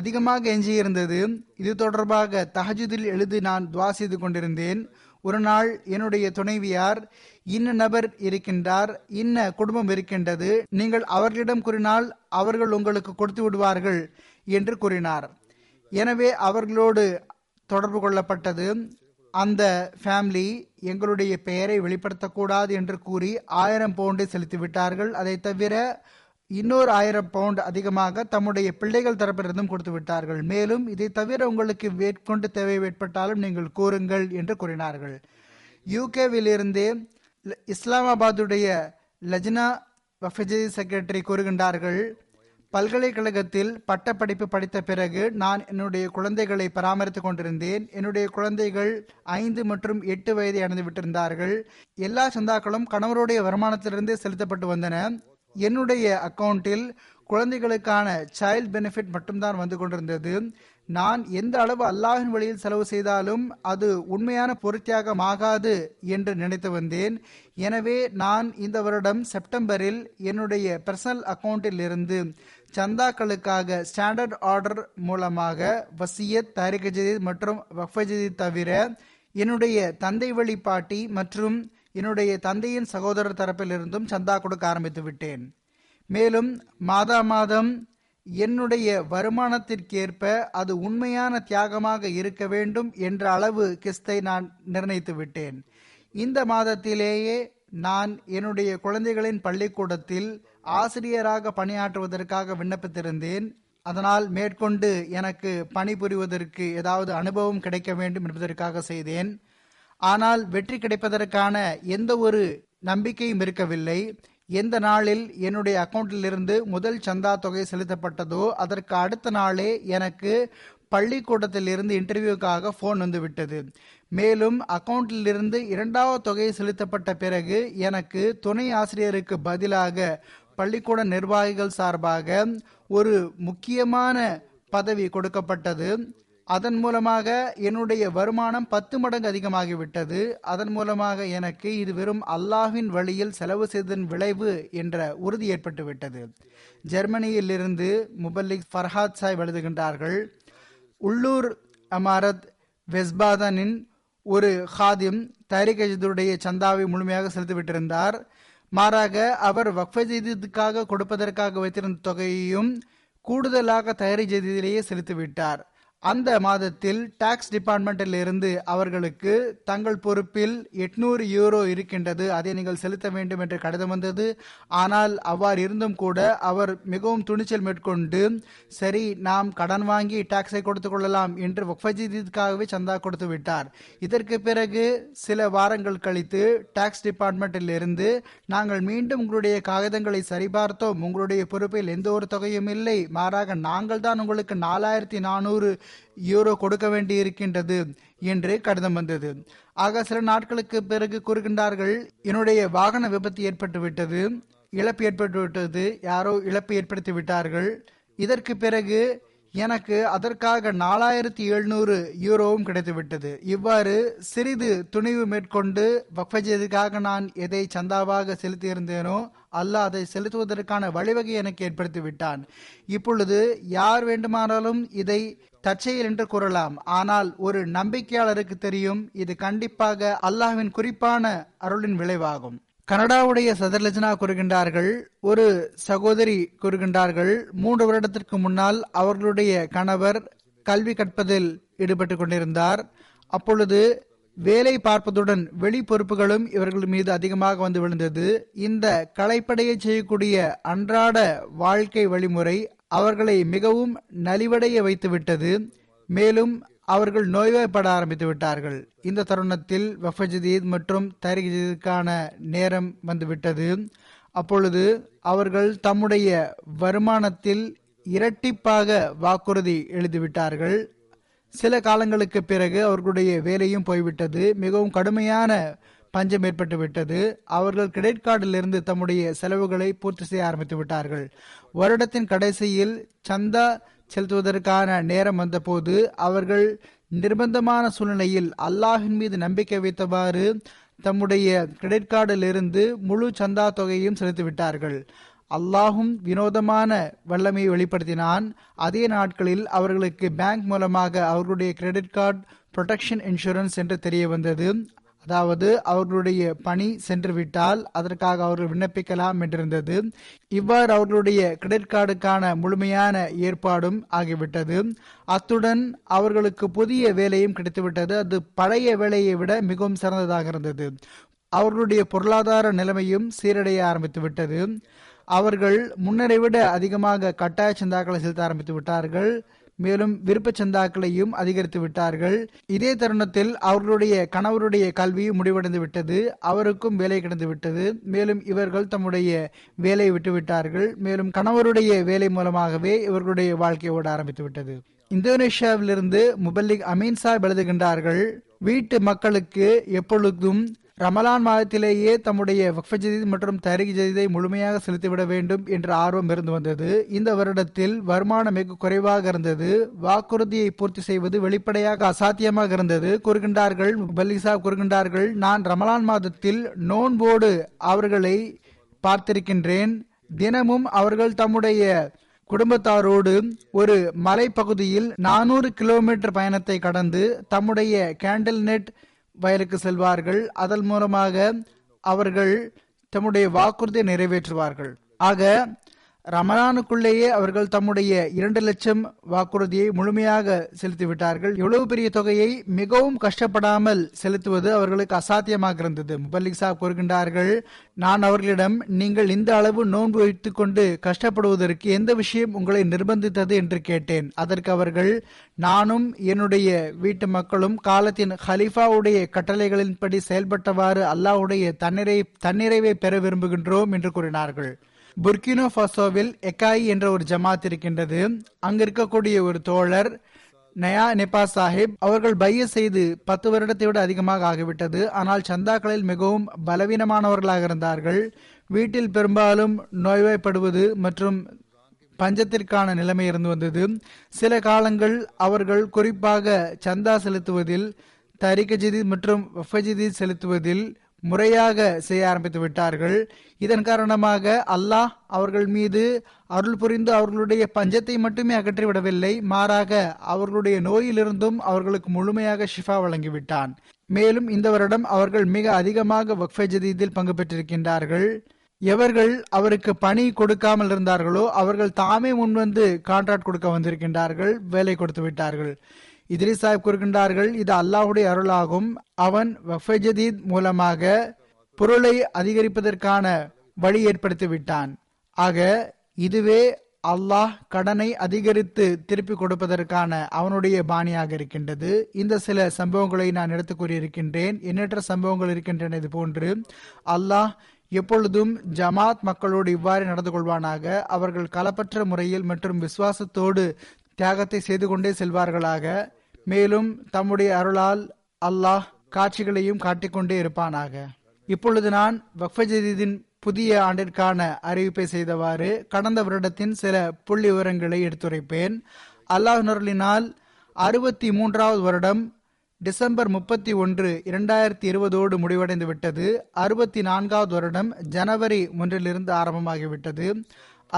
அதிகமாக எஞ்சியிருந்தது. இது தொடர்பாக தஹஜுதில் எழுதி நான் துவா செய்து கொண்டிருந்தேன். ஒரு நாள் என்னுடைய துணைவியார், இன்ன நபர் இருக்கின்றார், இன்ன குடும்பம் இருக்கின்றது, நீங்கள் அவர்களிடம் கூறினால் அவர்கள் உங்களுக்கு கொடுத்து விடுவார்கள் என்று கூறினார். எனவே அவர்களோடு தொடர்பு கொள்ளப்பட்டது. அந்த ஃபேமிலி எங்களுடைய பெயரை வெளிப்படுத்தக்கூடாது என்று கூறி 1000 பவுண்டை செலுத்திவிட்டார்கள். அதை தவிர இன்னொரு 1000 பவுண்ட் அதிகமாக தம்முடைய பிள்ளைகள் தரப்பிலிருந்தும் கொடுத்து விட்டார்கள். மேலும் இதை தவிர உங்களுக்கு மேற்கொண்டு தேவை ஏற்பட்டாலும் நீங்கள் கூறுங்கள் என்று கூறினார்கள். யூகேவிலிருந்தே இஸ்லாமாபாத்துடைய லஜ்னா வஃபஜி செக்ரட்டரி கூறுகின்றார்கள், பல்கலைக்கழகத்தில் பட்டப்படிப்பு படித்த பிறகு நான் என்னுடைய குழந்தைகளை பராமரித்து கொண்டிருந்தேன். என்னுடைய குழந்தைகள் 5 மற்றும் 8 வயதை அடைந்து விட்டிருந்தார்கள். எல்லா சந்தாக்களும் கணவருடைய வருமானத்திலிருந்து செலுத்தப்பட்டு வந்தன. என்னுடைய அக்கவுண்டில் குழந்தைகளுக்கான சைல்டு பெனிஃபிட் மட்டும்தான் வந்து கொண்டிருந்தது. நான் எந்த அளவு அல்லாஹ்வின் வழியில் செலவு செய்தாலும் அது உண்மையான பொருத்தியாகம் ஆகாது என்று நினைத்து வந்தேன். எனவே நான் இந்த வருடம் செப்டம்பரில் என்னுடைய பர்சனல் அக்கவுண்டில் இருந்து சந்தாக்களுக்காக ஸ்டாண்டர்ட் ஆர்டர் மூலமாக வசியத், தாரிக் ஜதீத் மற்றும் வக்ஃப் ஜதீத் தவிர என்னுடைய தந்தை வழி பாட்டி மற்றும் என்னுடைய தந்தையின் சகோதரர் தரப்பிலிருந்தும் சந்தா கொடுக்க ஆரம்பித்து விட்டேன். மேலும் மாதா மாதம் என்னுடைய வருமானத்திற்கேற்ப அது உண்மையான தியாகமாக இருக்க வேண்டும் என்ற அளவு கிஸ்தை நான் நிர்ணயித்து விட்டேன். இந்த மாதத்திலேயே நான் என்னுடைய குழந்தைகளின் பள்ளிக்கூடத்தில் ஆசிரியராக பணியாற்றுவதற்காக விண்ணப்பித்திருந்தேன். அதனால் மேற்கொண்டு எனக்கு பணிபுரிவதற்கு ஏதாவது அனுபவம் கிடைக்க வேண்டும் என்பதற்காக செய்தேன். ஆனால் வெற்றி கிடைப்பதற்கான எந்த ஒரு நம்பிக்கையும் இருக்கவில்லை. எந்த நாளில் என்னுடைய அக்கௌண்ட்டிலிருந்து முதல் சந்தா தொகை செலுத்தப்பட்டதோ அதற்கு அடுத்த நாளே எனக்கு பள்ளிக்கூடத்திலிருந்து இன்டர்வியூக்காக ஃபோன் வந்துவிட்டது. மேலும் அக்கௌண்ட்டிலிருந்து 2வது தொகை செலுத்தப்பட்ட பிறகு எனக்கு துணை ஆசிரியருக்கு பதிலாக பள்ளிக்கூட நிர்வாகிகள் சார்பாக ஒரு முக்கியமான பதவி கொடுக்கப்பட்டது. அதன் மூலமாக என்னுடைய வருமானம் 10 மடங்கு அதிகமாகிவிட்டது. அதன் மூலமாக எனக்கு இது வெறும் அல்லாஹ்வின் வழியில் செலவு செய்ததன் விளைவு என்ற உறுதி ஏற்பட்டுவிட்டது. ஜெர்மனியிலிருந்து முபல்லிக் ஃபர்ஹாத் சாய் எழுதுகின்றார்கள், உள்ளூர் அமாரத் வெஸ்பாதனின் ஒரு ஹாதிம் தாரிக் ஜதீதுடைய சந்தாவை முழுமையாக செலுத்திவிட்டிருந்தார். மாறாக அவர் வக்ஃப் ஜதீதுக்காக கொடுப்பதற்காக வைத்திருந்த தொகையையும் கூடுதலாக தாரிக் ஜதீதிலேயே செலுத்திவிட்டார். அந்த மாதத்தில் டாக்ஸ் டிபார்ட்மெண்ட்டில் இருந்து அவர்களுக்கு தங்கள் பொறுப்பில் 800 யூரோ இருக்கின்றது, அதை நீங்கள் செலுத்த வேண்டும் என்று கடிதம் வந்தது. ஆனால் அவ்வாறு இருந்தும் கூட அவர் மிகவும் துணிச்சல் மேற்கொண்டு, சரி நாம் கடன் வாங்கி டாக்ஸை கொடுத்து கொள்ளலாம் என்று வக்ஃப் ஜதீதுக்காகவே சந்தா கொடுத்து விட்டார். இதற்கு பிறகு சில வாரங்கள் கழித்து டாக்ஸ் டிபார்ட்மெண்ட்டில் இருந்து, நாங்கள் மீண்டும் உங்களுடைய காகிதங்களை சரிபார்த்தோம், உங்களுடைய பொறுப்பில் எந்த ஒரு தொகையும் இல்லை, மாறாக நாங்கள் தான் உங்களுக்கு 4,400 யூரோ கொடுக்க வேண்டி இருக்கின்றது என்று கடிதம் வந்தது. ஆக சில நாட்களுக்கு பிறகு கூறுகின்றார்கள், என்னுடைய வாகன விபத்து ஏற்பட்டுவிட்டது, இழப்பு ஏற்பட்டுவிட்டது, யாரோ இழப்பு ஏற்படுத்தி விட்டார்கள். இதற்கு பிறகு எனக்கு அதற்காக 4,700 யூரோவும் கிடைத்துவிட்டது. இவ்வாறு சிறிது துணிவு மேற்கொண்டு வக்ஃப் ஜதீதுக்காக நான் எதை சந்தாவாக செலுத்தியிருந்தேனோ அல்லாஹ் அதை செலுத்துவதற்கான வழிவகை எனக்கு ஏற்படுத்தி விட்டான். இப்பொழுது யார் வேண்டுமானாலும் இதை தற்செயல் என்று கூறலாம். ஆனால் ஒரு நம்பிக்கையாளருக்கு தெரியும், இது கண்டிப்பாக அல்லாஹ்வின் குறிப்பான அருளின் விளைவாகும். கனடாவுடைய சதர்லஜனா கூறுகின்றார்கள், ஒரு சகோதரி கூறுகின்றார்கள், 3 வருடத்திற்கு முன்னால் அவர்களுடைய கணவர் கல்வி கற்பதில் ஈடுபட்டு கொண்டிருந்தார். அப்பொழுது வேலை பார்ப்பதுடன் வெளி பொறுப்புகளும் இவர்கள் மீது அதிகமாக வந்து விழுந்தது. இந்த கலைப்படையை செய்யக்கூடிய அன்றாட வாழ்க்கை வழிமுறை அவர்களை மிகவும் நலிவடைய வைத்துவிட்டது. மேலும் அவர்கள் நோய்வாய்ப்பட ஆரம்பித்து விட்டார்கள். இந்த தருணத்தில் வக்ஃப் ஜதீத் மற்றும் தாரிக் ஜதீதுக்கான நேரம் வந்துவிட்டது. அப்பொழுது அவர்கள் தம்முடைய வருமானத்தில் இரட்டிப்பாக வாக்குறுதி எழுதிவிட்டார்கள். சில காலங்களுக்கு பிறகு அவர்களுடைய வேலையும் போய்விட்டது. மிகவும் கடுமையான பஞ்சம் ஏற்பட்டு விட்டது. அவர்கள் கிரெடிட் கார்டிலிருந்து தம்முடைய செலவுகளை பூர்த்தி செய்ய ஆரம்பித்து விட்டார்கள். வருடத்தின் கடைசியில் சந்தா செலுத்துவதற்கான நேரம் வந்தபோது அவர்கள் நிர்பந்தமான சூழ்நிலையில் அல்லாஹின் மீது நம்பிக்கை வைத்தவாறு தம்முடைய கிரெடிட் கார்டிலிருந்து முழு சந்தா தொகையையும் செலுத்திவிட்டார்கள். அல்லாஹும் வினோதமான வல்லமையை வெளிப்படுத்தினான். அதே நாட்களில் அவர்களுக்கு பேங்க் மூலமாக அவர்களுடைய கிரெடிட் கார்டு ப்ரொடெக்ஷன் இன்சூரன்ஸ் என்று தெரிய வந்தது. அதாவது அவர்களுடைய பணி சென்றுவிட்டால் அதற்காக அவர்கள் விண்ணப்பிக்கலாம் என்றிருந்தது. இவ்வாறு அவர்களுடைய கிரெடிட் கார்டுக்கான முழுமையான ஏற்பாடும் ஆகிவிட்டது. அத்துடன் அவர்களுக்கு புதிய வேலையும் கிடைத்துவிட்டது. அது பழைய வேலையை விட மிகவும் சிறந்ததாக இருந்தது. அவர்களுடைய பொருளாதார நிலைமையும் சீரடைய ஆரம்பித்து விட்டது. அவர்கள் முன்னரை விட அதிகமாக கட்டாய சந்தாக்களை செலுத்த ஆரம்பித்து விட்டார்கள். மேலும் விருப்பச் சந்தாக்களையும் அதிகரித்து விட்டார்கள். இதே தருணத்தில் அவர்களுடைய கணவருடைய கல்வி முடிவடைந்து விட்டது, அவருக்கும் வேலை கிடைத்து விட்டது. மேலும் இவர்கள் தம்முடைய வேலையை விட்டுவிட்டார்கள். மேலும் கணவருடைய வேலை மூலமாகவே இவர்களுடைய வாழ்க்கையோட ஆரம்பித்து விட்டது. இந்தோனேஷியாவிலிருந்து முபல்லிக் அமீன் சாஹிப் எழுதுகின்றார்கள், வீட்டு மக்களுக்கு எப்பொழுதும் ரமலான் மாதத்திலேயே தம்முடைய வக்ஃப் ஜதீத் மற்றும் தஹ்ரீக் ஜதீதை முழுமையாக செலுத்திவிட வேண்டும் என்ற ஆர்வம் இருந்து வந்தது. இந்த வருடத்தில் வருமானம் மிக குறைவாக இருந்தது. வாக்குறுதியை பூர்த்தி செய்வது வெளிப்படையாக அசாத்தியமாக இருந்தது. கூறுகின்றார்கள் பல்லிசா கூறுகின்றார்கள், நான் ரமலான் மாதத்தில் நோன்போடு அவர்களை பார்த்திருக்கின்றேன். தினமும் அவர்கள் தம்முடைய குடும்பத்தாரோடு ஒரு மலைப்பகுதியில் 400 கிலோமீட்டர் பயணத்தை கடந்து தம்முடைய கேண்டில் நெட் வயலுக்கு செல்வார்கள். அதன் மூலமாக அவர்கள் தம்முடைய வாக்குறுதியை நிறைவேற்றுவார்கள். ஆக ரமலானுக்குள்ளேயே அவர்கள் தம்முடைய 2 லட்சம் வாக்குறுதியை முழுமையாக செலுத்திவிட்டார்கள். எவ்வளவு பெரிய தொகையை மிகவும் கஷ்டப்படாமல் செலுத்துவது அவர்களுக்கு அசாத்தியமாக இருந்தது. முபல்லிக் சாஹிப் கூறுகின்றார்கள், நான் அவர்களிடம், நீங்கள் இந்த அளவு நோன்பு வைத்து கொண்டு கஷ்டப்படுவதற்கு எந்த விஷயம் உங்களை நிர்பந்தித்தது என்று கேட்டேன். அதற்கு அவர்கள், நானும் என்னுடைய வீட்டு மக்களும் காலத்தின் ஹலீஃபாவுடைய கட்டளைகளின்படி செயல்பட்டவாறு அல்லாஹ்வுடைய தன்னிறைவை பெற விரும்புகின்றோம் என்று கூறினார்கள். புர்கினோ ஃபாசோவில் எக்காய் என்ற ஒரு ஜமாத் இருக்கின்றது. அங்கு இருக்கக்கூடிய ஒரு தோழர் நயா நெபா சாஹிப் அவர்கள் பைய செய்து 10 வருடத்தை விட அதிகமாக ஆகிவிட்டது. ஆனால் சந்தாக்களில் மிகவும் பலவீனமானவர்களாக இருந்தார்கள். வீட்டில் பெரும்பாலும் நோய்வாய்ப்படுவது மற்றும் பஞ்சத்திற்கான நிலைமை இருந்து வந்தது. சில காலங்கள் அவர்கள் குறிப்பாக சந்தா செலுத்துவதில், தஹ்ரீக் ஜதீத் மற்றும் வக்ஃப் ஜதீத் செலுத்துவதில் முறையாக செய்ய ஆரம்பித்து விட்டார்கள். இதன் காரணமாக அல்லாஹ் அவர்கள் மீது அருள் புரிந்து அவர்களுடைய பஞ்சத்தை மட்டுமே அகற்றிவிடவில்லை, மாறாக அவர்களுடைய நோயிலிருந்தும் அவர்களுக்கு முழுமையாக ஷிஃபா வழங்கிவிட்டான். மேலும் இந்த வருடம் அவர்கள் மிக அதிகமாக வக்ஃபே ஜதீதில் பங்கு பெற்றிருக்கின்றார்கள். எவர்கள் அவருக்கு பணி கொடுக்காமல் இருந்தார்களோ அவர்கள் தாமே முன்வந்து கான்ட்ராக்ட் கொடுக்க வந்திருக்கின்றார்கள், வேலை கொடுத்து விட்டார்கள். இத்ரி சாஹிப் கூறுகின்றார்கள், இது அல்லாஹுடைய அருளாகும். அவன் வக்ஃபே ஜதீத் மூலமாக பொருளை அதிகரிப்பதற்கான வழி ஏற்படுத்தி விட்டான். ஆக இதுவே அல்லாஹ் கடனை அதிகரித்து திருப்பி கொடுப்பதற்கான அவனுடைய பாணியாக இருக்கின்றது. இந்த சில சம்பவங்களை நான் எடுத்து கூறியிருக்கின்றேன். எண்ணற்ற சம்பவங்கள் இருக்கின்றன. இது போன்று அல்லாஹ் எப்பொழுதும் ஜமாத் மக்களோடு இவ்வாறு நடந்து கொள்வானாக. அவர்கள் களப்பற்ற முறையில் மற்றும் விசுவாசத்தோடு தியாகத்தை செய்து கொண்டே செல்வார்களாக. மேலும் தம்முடைய அருளால் அல்லாஹ் காட்சிகளையும் காட்டிக்கொண்டே இருப்பானாக. இப்பொழுது நான் வக்ஃப் ஜதீதின் புதிய ஆண்டிற்கான அறிவிப்பை செய்தவாறு கடந்த வருடத்தின் சில புள்ளி விவரங்களை எடுத்துரைப்பேன். அல்லாஹ்வின் அருளினால் 63வது வருடம் டிசம்பர் 31 2020 முடிவடைந்து விட்டது. 64வது வருடம் ஜனவரி 1 ஆரம்பமாகிவிட்டது.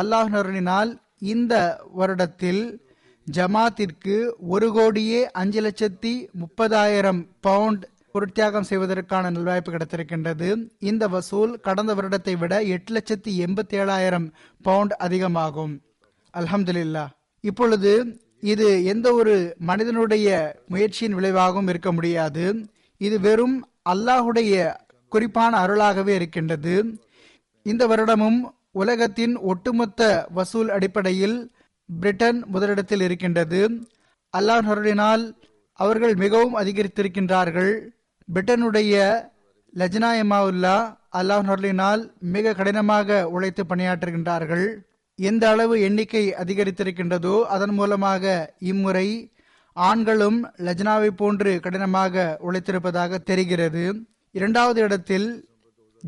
அல்லாஹ்வின் அருளினால் இந்த வருடத்தில் ஜமாத்திற்கு 1,05,30,000 பவுண்ட் பொருட்தியாகம் செய்வதற்கான நல்வாய்ப்பு கிடைத்திருக்கின்றது. இந்த வசூல் கடந்த வருடத்தை விட 8,87,000 பவுண்ட் அதிகமாகும். அல்ஹம்துலில்லா. இப்பொழுது இது எந்த ஒரு மனிதனுடைய முயற்சியின் விளைவாகவும் இருக்க முடியாது. இது வெறும் அல்லாஹுடைய குறிப்பான அருளாகவே இருக்கின்றது. இந்த வருடமும் உலகத்தின் ஒட்டுமொத்த வசூல் அடிப்படையில் பிரிட்டன் முதலிடத்தில் இருக்கின்றது. அல்லாஹ்வின் அருளினால் அவர்கள் மிகவும் அதிகரித்திருக்கின்றார்கள். பிரிட்டனுடைய லஜ்னா எமாவுல்லா அல்லாஹ்வின் அருளினால் மிக கடினமாக உழைத்து பணியாற்றுகின்றார்கள். எந்த அளவு எண்ணிக்கை அதிகரித்திருக்கின்றதோ அதன் மூலமாக இம்முறை ஆண்களும் லஜ்னாவை போன்று கடினமாக உழைத்திருப்பதாக தெரிகிறது. 2வது இடத்தில்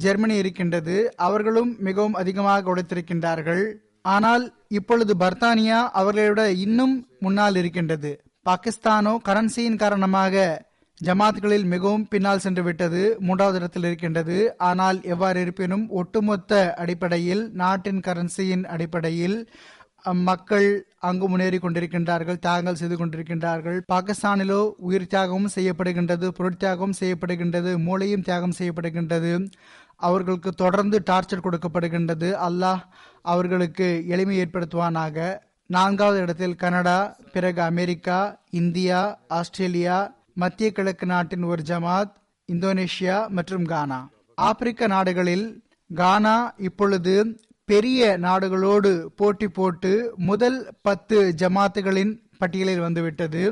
ஜெர்மனி இருக்கின்றது. அவர்களும் மிகவும் அதிகமாக உழைத்திருக்கின்றார்கள். ஆனால் இப்பொழுது பர்த்தானியா அவர்களை விட இன்னும் முன்னால் இருக்கின்றது. பாகிஸ்தானோ கரன்சியின் காரணமாக ஜமாத்களில் மிகவும் பின்னால் சென்று விட்டது, 3வது இடத்தில் இருக்கின்றது. ஆனால் எவ்வாறு இருப்பினும் ஒட்டுமொத்த அடிப்படையில் நாட்டின் கரன்சியின் அடிப்படையில் மக்கள் அங்கு முன்னேறி கொண்டிருக்கின்றார்கள், தியாகங்கள் செய்து கொண்டிருக்கின்றார்கள். பாகிஸ்தானிலோ உயிர் தியாகமும் செய்யப்படுகின்றது, பொருட்தியாகமும் செய்யப்படுகின்றது, மூளையும் தியாகம் செய்யப்படுகின்றது. அவர்களுக்கு தொடர்ந்து டார்ச்சர் கொடுக்கப்படுகின்றது. அல்லாஹ் அவர்களுக்கு எளிமை ஏற்படுத்துவானாக. 4வது இடத்தில் கனடா, பிறகு அமெரிக்கா, இந்தியா, ஆஸ்திரேலியா, மத்திய கிழக்கு நாட்டின் ஒரு ஜமாத், இந்தோனேஷியா மற்றும் கானா. ஆப்பிரிக்க நாடுகளில் கானா இப்பொழுது பெரிய நாடுகளோடு போட்டி போட்டு முதல் 10 ஜமாத்துகளின் பட்டியலில் வந்துவிட்டது.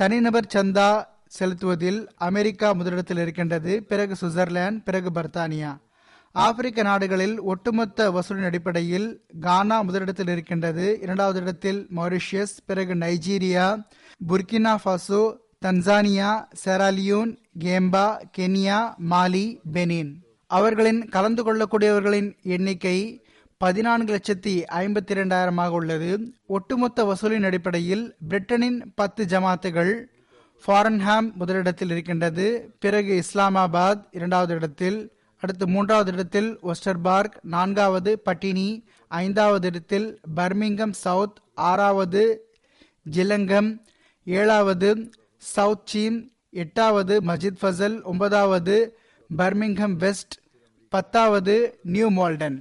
தனிநபர் சந்தா செலுத்துவதில் அமெரிக்கா முதலிடத்தில் இருக்கின்றது, பிறகு சுவிட்சர்லாந்து, பிறகு பர்த்தானியா. ஆப்பிரிக்க நாடுகளில் ஒட்டுமொத்த வசூலின் அடிப்படையில் கானா முதலிடத்தில் இருக்கின்றது. இரண்டாவது இடத்தில் மொரிஷியஸ், பிறகு Nigeria, Burkina Faso, Tanzania, Sierra Leone, Gambia, Kenya, Mali, Benin. அவர்களின் கலந்து கொள்ளக்கூடியவர்களின் எண்ணிக்கை 14,52,000 உள்ளது. ஒட்டுமொத்த வசூலின் அடிப்படையில் பிரிட்டனின் 10 ஜமாத்துகள். ஃபாரன்ஹாம் முதலிடத்தில் இருக்கின்றது, பிறகு இஸ்லாமாபாத் இரண்டாவது இடத்தில், அடுத்து மூன்றாவது இடத்தில் ஒஸ்டர்பார்க், நான்காவது பட்டினி, ஐந்தாவது இடத்தில் பர்மிங்கம் சவுத், ஆறாவது ஜிலங்கம், ஏழாவது சவுத் சீம், எட்டாவது மஸ்ஜித் ஃபசல், ஒன்பதாவது பர்மிங்ஹம் வெஸ்ட், பத்தாவது நியூ மால்டன்.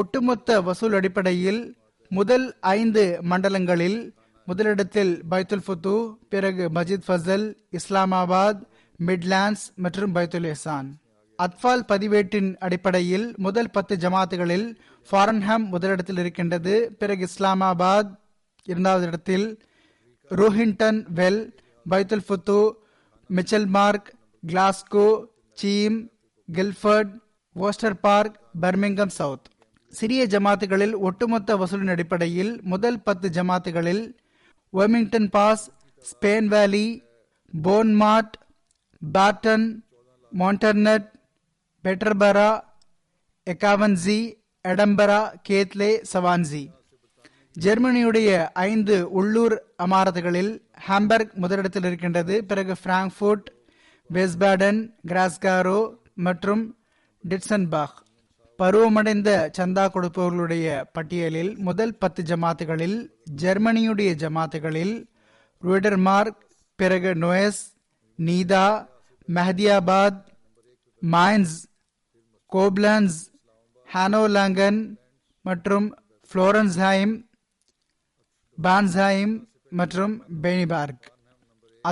ஒட்டுமொத்த வசூல் அடிப்படையில் முதல் 5 மண்டலங்களில் முதலிடத்தில் பைத்துல் ஃபுத்து, பிறகு மஸ்ஜித் ஃபசல், இஸ்லாமாபாத், மிட்லாண்ட்ஸ் மற்றும் பைத்துல் எஹ்சான். அத்ஃபால் பதிவேட்டின் அடிப்படையில் முதல் 10 ஜமாத்துகளில் ஃபாரன்ஹாம் முதலிடத்தில் இருக்கின்றது, பிறகு இஸ்லாமாபாத் இரண்டாவது இடத்தில், ரோஹின்டன் வெல், பைத்துல் ஃபுத்து, மிச்சல்மார்க், Glasgow, Cheam, Guildford, Worcester Park, Birmingham South. சிறிய ஜமாத்துகளில் ஒட்டுமொத்த வசூலின் அடிப்படையில் முதல் 10 ஜமாத்துகளில் வெர்மிங்டன் பாஸ், ஸ்பெயின் வேலி, போன்மார்ட், பாட்டன், மாண்டர்னட், பெட்டர்பரா, எக்காவன்சி, எடம்பரா, கேத்லே, சவான்சி. ஜெர்மனியுடைய 5 உள்ளூர் அமாரத்துகளில் ஹாம்பர்க் முதலிடத்தில் இருக்கின்றது, பிறகு பிராங்க்ஃபர்ட், வெஸ்பாடன், கிராஸ்காரோ மற்றும் டிட்சன்பாக். பருவமடைந்த சந்தா கொடுப்பவர்களுடைய பட்டியலில் முதல் 10 ஜமாத்துகளில் ஜெர்மனியுடைய ஜமாத்துகளில் ரூடர்மார்க், பிறகு நோயஸ், நீதா, மெஹதியாபாத், மைன்ஸ், கோப்லன்ஸ், ஹானோலாங்கன் மற்றும் ஃப்ளோரன்ஸ்ஹைம், பான்ஸ்ஹைம் மற்றும் பெனிபார்க்.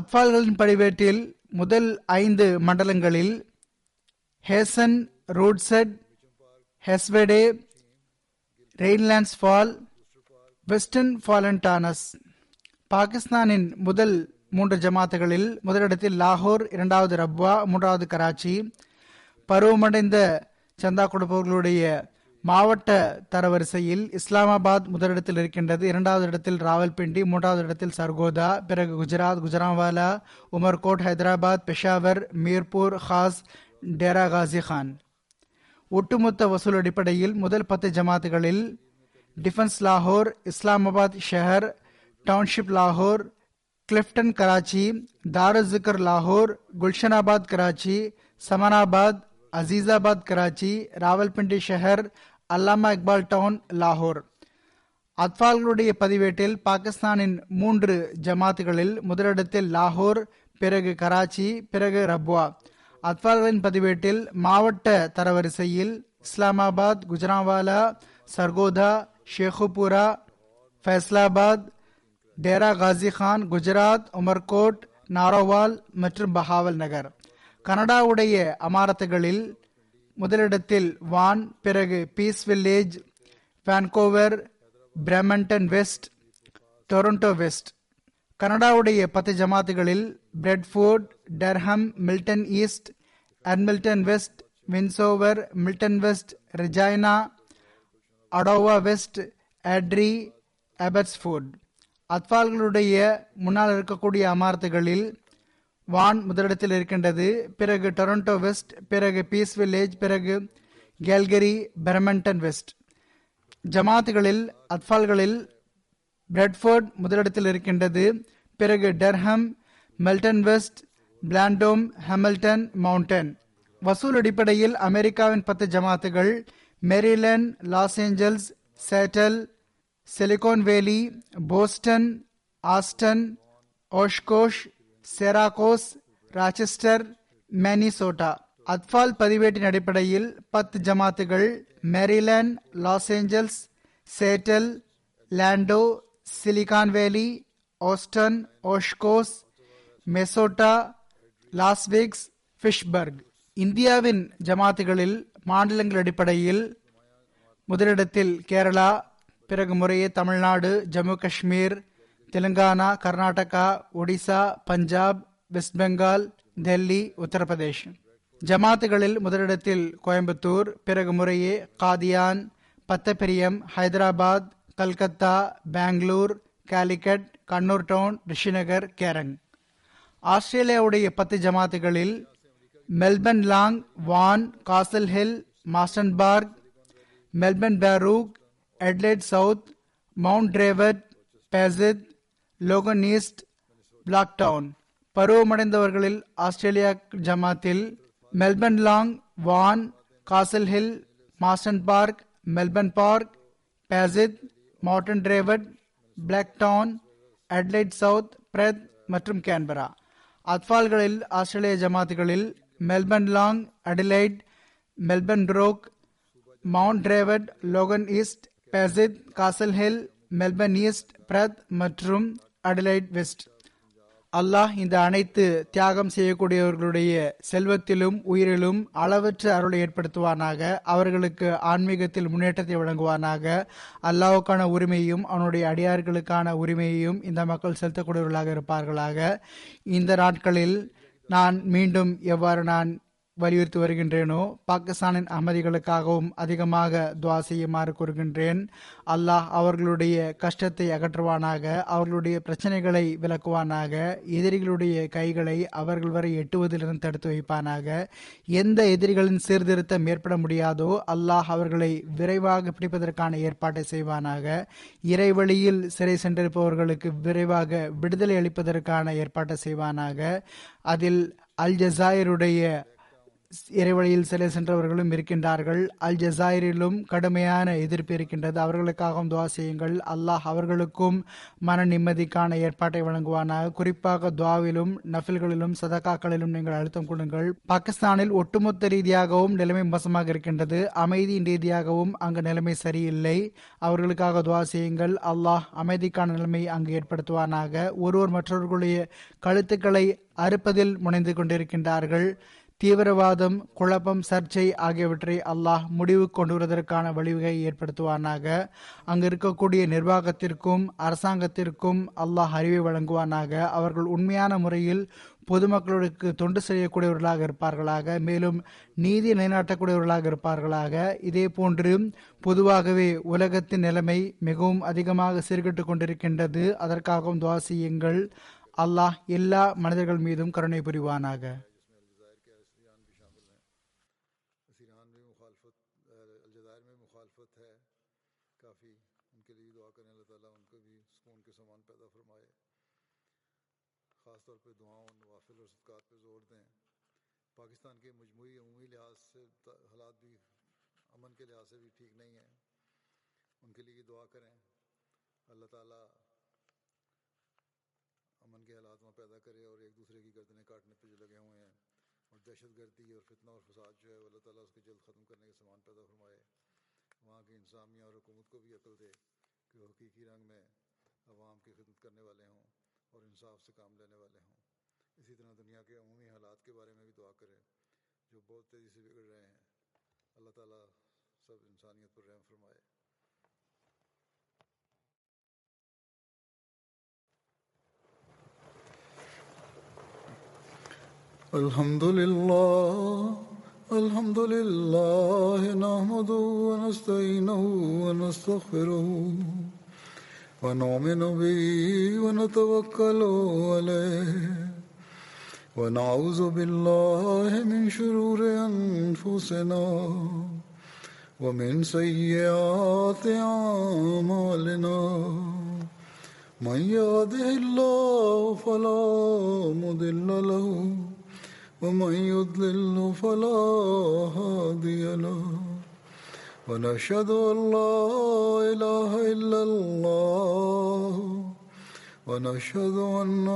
அத்ஃபால்களின் படிவேட்டில் முதல் 5 மண்டலங்களில் ஹேசன், ரூட்செட், ஹெஸ்வெடே, ரெயின்லாண்ட்ஸ் ஃபால், வெஸ்டர்ன் ஃபாலன்டானஸ். பாகிஸ்தானின் முதல் 3 ஜமாத்துகளில் முதலிடத்தில் லாகூர், இரண்டாவது ரப்வா, மூன்றாவது கராச்சி. பருவமடைந்த சந்தா கொடுப்பவர்களுடைய மாவட்ட தரவரிசையில் இஸ்லாமாபாத் முதலிடத்தில் இருக்கின்றது, இரண்டாவது இடத்தில் ராவல்பிண்டி, மூன்றாவது இடத்தில் சர்கோதா, பிறகு குஜராத், குஜராவாலா, உமர்கோட், ஹைதராபாத், பெஷாவர், மீர்பூர், ஹாஸ், டேரா காசி கான். ஒட்டுமொத்த வசூல் அடிப்படையில் முதல் 10 ஜமாத்துகளில் டிஃபென்ஸ் லாகூர், இஸ்லாமாபாத் ஷஹர், டவுன்ஷிப் லாகூர், கிளிஃப்டன் கராச்சி, தாரசுக்கர் லாகூர், குல்ஷனாபாத் கராச்சி, சமனாபாத், அசீசாபாத் கராச்சி, ராவல்பிண்டி ஷஹர், அல்லாமா இக்பால் டவுன் லாகூர். அத்ஃபால்களுடைய பதிவேட்டில் பாகிஸ்தானின் 3 ஜமாத்துகளில் முதலிடத்தில் லாகூர், பிறகு கராச்சி, பிறகு ரப்வா. அத்ஃபால்களின் பதிவேட்டில் மாவட்ட தரவரிசையில் இஸ்லாமாபாத், குஜராவாலா, சர்கோதா, ஷேகுபுரா, ஃபைஸ்லாபாத், டேரா காசி கான், குஜராத், உமர்கோட், நாரோவால் மற்றும் பஹாவல் நகர். கனடாவுடைய அமாரத்துகளில் முதலிடத்தில் வான், பிறகு Peace Village, Vancouver, Brampton West, Toronto West. கனடாவுடைய 10 ஜமாத்துகளில் Bradford, Durham, Milton East, அட்மில்டன் West, Windsor, Milton west, ரிஜைனா, அடோவா west, Attri, Abbotsford. அத்வால்களுடைய முன்னால் இருக்கக்கூடிய அமாரத்துகளில் வான் முதலிடத்தில் இருக்கின்றது, பிறகு டொரண்டோ வெஸ்ட், பிறகு பீஸ் வில்லேஜ், பிறகு கேல்கரி, பிரமண்டன் வெஸ்ட். ஜமாத்துகளில் அத்ஃபால்களில் பிரெட்ஃபோர்ட் முதலிடத்தில் இருக்கின்றது, பிறகு டர்ஹம், மெல்டன் வெஸ்ட், பிளாண்டோம், ஹமில்டன், மவுண்டன். வசூல் அடிப்படையில் அமெரிக்காவின் 10 ஜமாத்துகள் Maryland, Los Angeles, Seattle, Silicon Valley, Boston, Austin, Oshkosh, Syracuse, Rochester, Minnesota. அத்ஃபால் பதிவேட்டின் அடிப்படையில் 10 ஜமாத்துகள் Maryland, Los Angeles, Seattle, Orlando, Silicon Valley, Austin, Oshkosh, Minnesota, Las Vegas, ஃபிஷ்பர்க். இந்தியாவின் ஜமாத்துகளில் மாநிலங்கள் அடிப்படையில் முதலிடத்தில் கேரளா, பிறகு முறையே தமிழ்நாடு, ஜம்மு காஷ்மீர், தெலுங்கானா, கர்நாடகா, ஒடிசா, பஞ்சாப், வெஸ்ட் பெங்கால், டெல்லி, உத்தரப்பிரதேஷ். ஜமாத்துகளில் முதலிடத்தில் கோயம்புத்தூர், பிறகு முறையே காதியான், பத்தபெரியம், ஹைதராபாத், கல்கத்தா, பெங்களூர், காலிக்கட், கண்ணூர் டவுன், ரிஷிநகர், கேரங். ஆஸ்திரேலியாவுடைய 10 ஜமாத்துகளில் மெல்பர்ன் லாங், வான், Castle Hill, Marsden Park, Melbourne Berwick, Adelaide South, Mount Druitt, பேசித், லோகன் ஈஸ்ட், பிளாக் டவுன். பருவமடைந்தவர்களில் ஆஸ்திரேலியா ஜமாத்தில் மெல்பர்ன் லாங், வான், Castle Hill, Marsden Park, Melbourne Park, பேசித், Mount Druitt, Blacktown, Adelaide South, Perth மற்றும் Canberra. அத்வால்களில் ஆஸ்திரேலிய ஜமாத்துகளில் மெல்பர்ன் லாங், அடிலைட், மெல்பர்ன் ரோக், மவுண்ட் டிரேவர்ட், லோகன் ஈஸ்ட், பேசித், Castle Hill, Melbourne East, Perth மற்றும் அடிலைட் வெஸ்ட். அல்லாஹ் இந்த அனைத்து தியாகம் செய்யக்கூடியவர்களுடைய செல்வத்திலும் உயிரிலும் அளவற்ற அருளை ஏற்படுத்துவானாக. அவர்களுக்கு ஆன்மீகத்தில் முன்னேற்றத்தை வழங்குவானாக. அல்லாஹ்வுக்கான உரிமையும் அவனுடைய அடியார்களுக்கான உரிமையையும் இந்த மக்கள் செலுத்தக்கூடியவர்களாக இருப்பார்களாக. இந்த நாட்களில் நான் மீண்டும் எவ்வாறு நான் வலியுறுத்தி வருகின்றேனோ, பாகிஸ்தானின் அகமதிகளுக்காகவும் அதிகமாக துவா செய்யுமாறு கூறுகின்றேன். அல்லாஹ் அவர்களுடைய கஷ்டத்தை அகற்றுவானாக, அவர்களுடைய பிரச்சனைகளை விளக்குவானாக, எதிரிகளுடைய கைகளை அவர்கள் வரை எட்டுவதிலிருந்து தடுத்து வைப்பானாக. எந்த எதிரிகளின் சீர்திருத்தம் ஏற்பட முடியாதோ அல்லாஹ் அவர்களை விரைவாக பிடிப்பதற்கான ஏற்பாட்டை செய்வானாக. இறைவழியில் சிறை சென்றிருப்பவர்களுக்கு விரைவாக விடுதலை அளிப்பதற்கான ஏற்பாட்டை செய்வானாக. அதில் அல் ஜசாயருடைய இறைவழியில் சிறை சென்றவர்களும் இருக்கின்றார்கள். அல் ஜசாயரிலும் கடுமையான எதிர்ப்பு இருக்கின்றது. அவர்களுக்காகவும் துவா செய்யுங்கள். அல்லாஹ் அவர்களுக்கும் மன நிம்மதிக்கான ஏற்பாட்டை வழங்குவானாக. குறிப்பாக துவாவிலும் நஃபில்களிலும் சதகாக்களிலும் நீங்கள் அழுத்தம் கொடுங்கள். பாகிஸ்தானில் ஒட்டுமொத்த ரீதியாகவும் நிலைமை மோசமாக இருக்கின்றது. அமைதியின் ரீதியாகவும் அங்கு நிலைமை சரியில்லை. அவர்களுக்காக துவா செய்யுங்கள். அல்லாஹ் அமைதிக்கான நிலைமை அங்கு ஏற்படுத்துவானாக. ஒருவர் மற்றவர்களுடைய கழுத்துக்களை அறுப்பதில் முனைந்து கொண்டிருக்கின்றார்கள். தீவிரவாதம், குழப்பம், சர்ச்சை ஆகியவற்றை அல்லாஹ் முடிவு கொண்டு வருவதற்கான வழிவகையை ஏற்படுத்துவானாக. அங்கு இருக்கக்கூடிய நிர்வாகத்திற்கும் அரசாங்கத்திற்கும் அல்லாஹ் அறிவை வழங்குவானாக. அவர்கள் உண்மையான முறையில் பொதுமக்களுக்கு தொண்டு செய்யக்கூடியவர்களாக இருப்பார்களாக, மேலும் நீதி நிலைநாட்டக்கூடியவர்களாக இருப்பார்களாக. இதே போன்று பொதுவாகவே உலகத்தின் நிலைமை மிகவும் அதிகமாக சீர்கெட்டு கொண்டிருக்கின்றது. அதற்காகவும் துவா செய்யுங்கள். அல்லாஹ் எல்லா மனிதர்கள் மீதும் கருணை புரிவானாக. پاکستان کے مجموعی عمومی لحاظ سے حالات بھی امن کے لحاظ سے بھی ٹھیک نہیں ہیں. ان کے لیے دعا کریں. اللہ تعالیٰ امن کے حالات وہاں پیدا کرے اور ایک دوسرے کی گردنیں کاٹنے پہ جو لگے ہوئے ہیں اور دہشت گردی اور فتنہ اور فساد جو ہے اللہ تعالیٰ اس کو جلد ختم کرنے کے سامان پیدا فرمائے. وہاں کی انتظامیہ اور حکومت کو بھی عقل دے کہ وہ حقیقی رنگ میں عوام کی خدمت کرنے والے ہوں اور انصاف سے کام لینے والے ہوں. اسی طرح دنیا کے عمومی حالات کے بارے میں بھی دعا کریں جو بہت تیزی سے بگڑ رہے ہیں. اللہ تعالیٰ سب انسانیت پر رحم فرمائے. الحمد للہ نحمدہ ونستعینہ ونستغفرہ ونؤمن بہ ونتوکل علیہ وَنَعُوذُ بِاللَّهِ مِنْ شُرُورِ أَنفُسِنَا وَمِنْ سَيِّئَاتِ أَعْمَالِنَا مَنْ يَهْدِهِ اللَّهُ فَلَا مُضِلَّ لَهُ وَمَنْ يُضْلِلْهُ فَلَا هَادِيَ لَهُ وَنَشْهَدُ أَنْ لَا إِلَهَ إِلَّا اللَّهُ وَنَشْهَدُ أَنَّ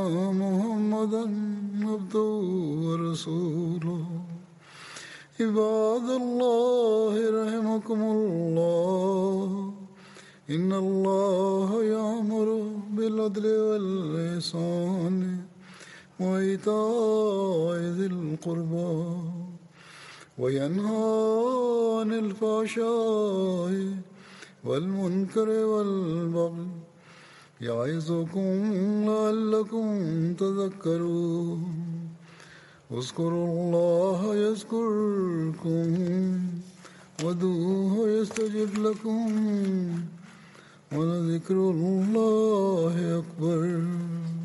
مُحَمَّدًا عَبْدُهُ وَرَسُولُهُ. عِبَادَ اللَّهِ رَحِمَكُمُ اللَّهُ إِنَّ اللَّهَ يَأْمُرُ بِالْعَدْلِ وَالْإِحْسَانِ وَإِيتَاءِ ذِي الْقُرْبَى وَيَنْهَى عَنِ الْفَحْشَاءِ وَالْمُنكَرِ وَالْبَغْيِ يعظكم لعلكم تذكرون اذكروا الله يذكركم وادعوه يستجب لكم ولذكر الله أكبر.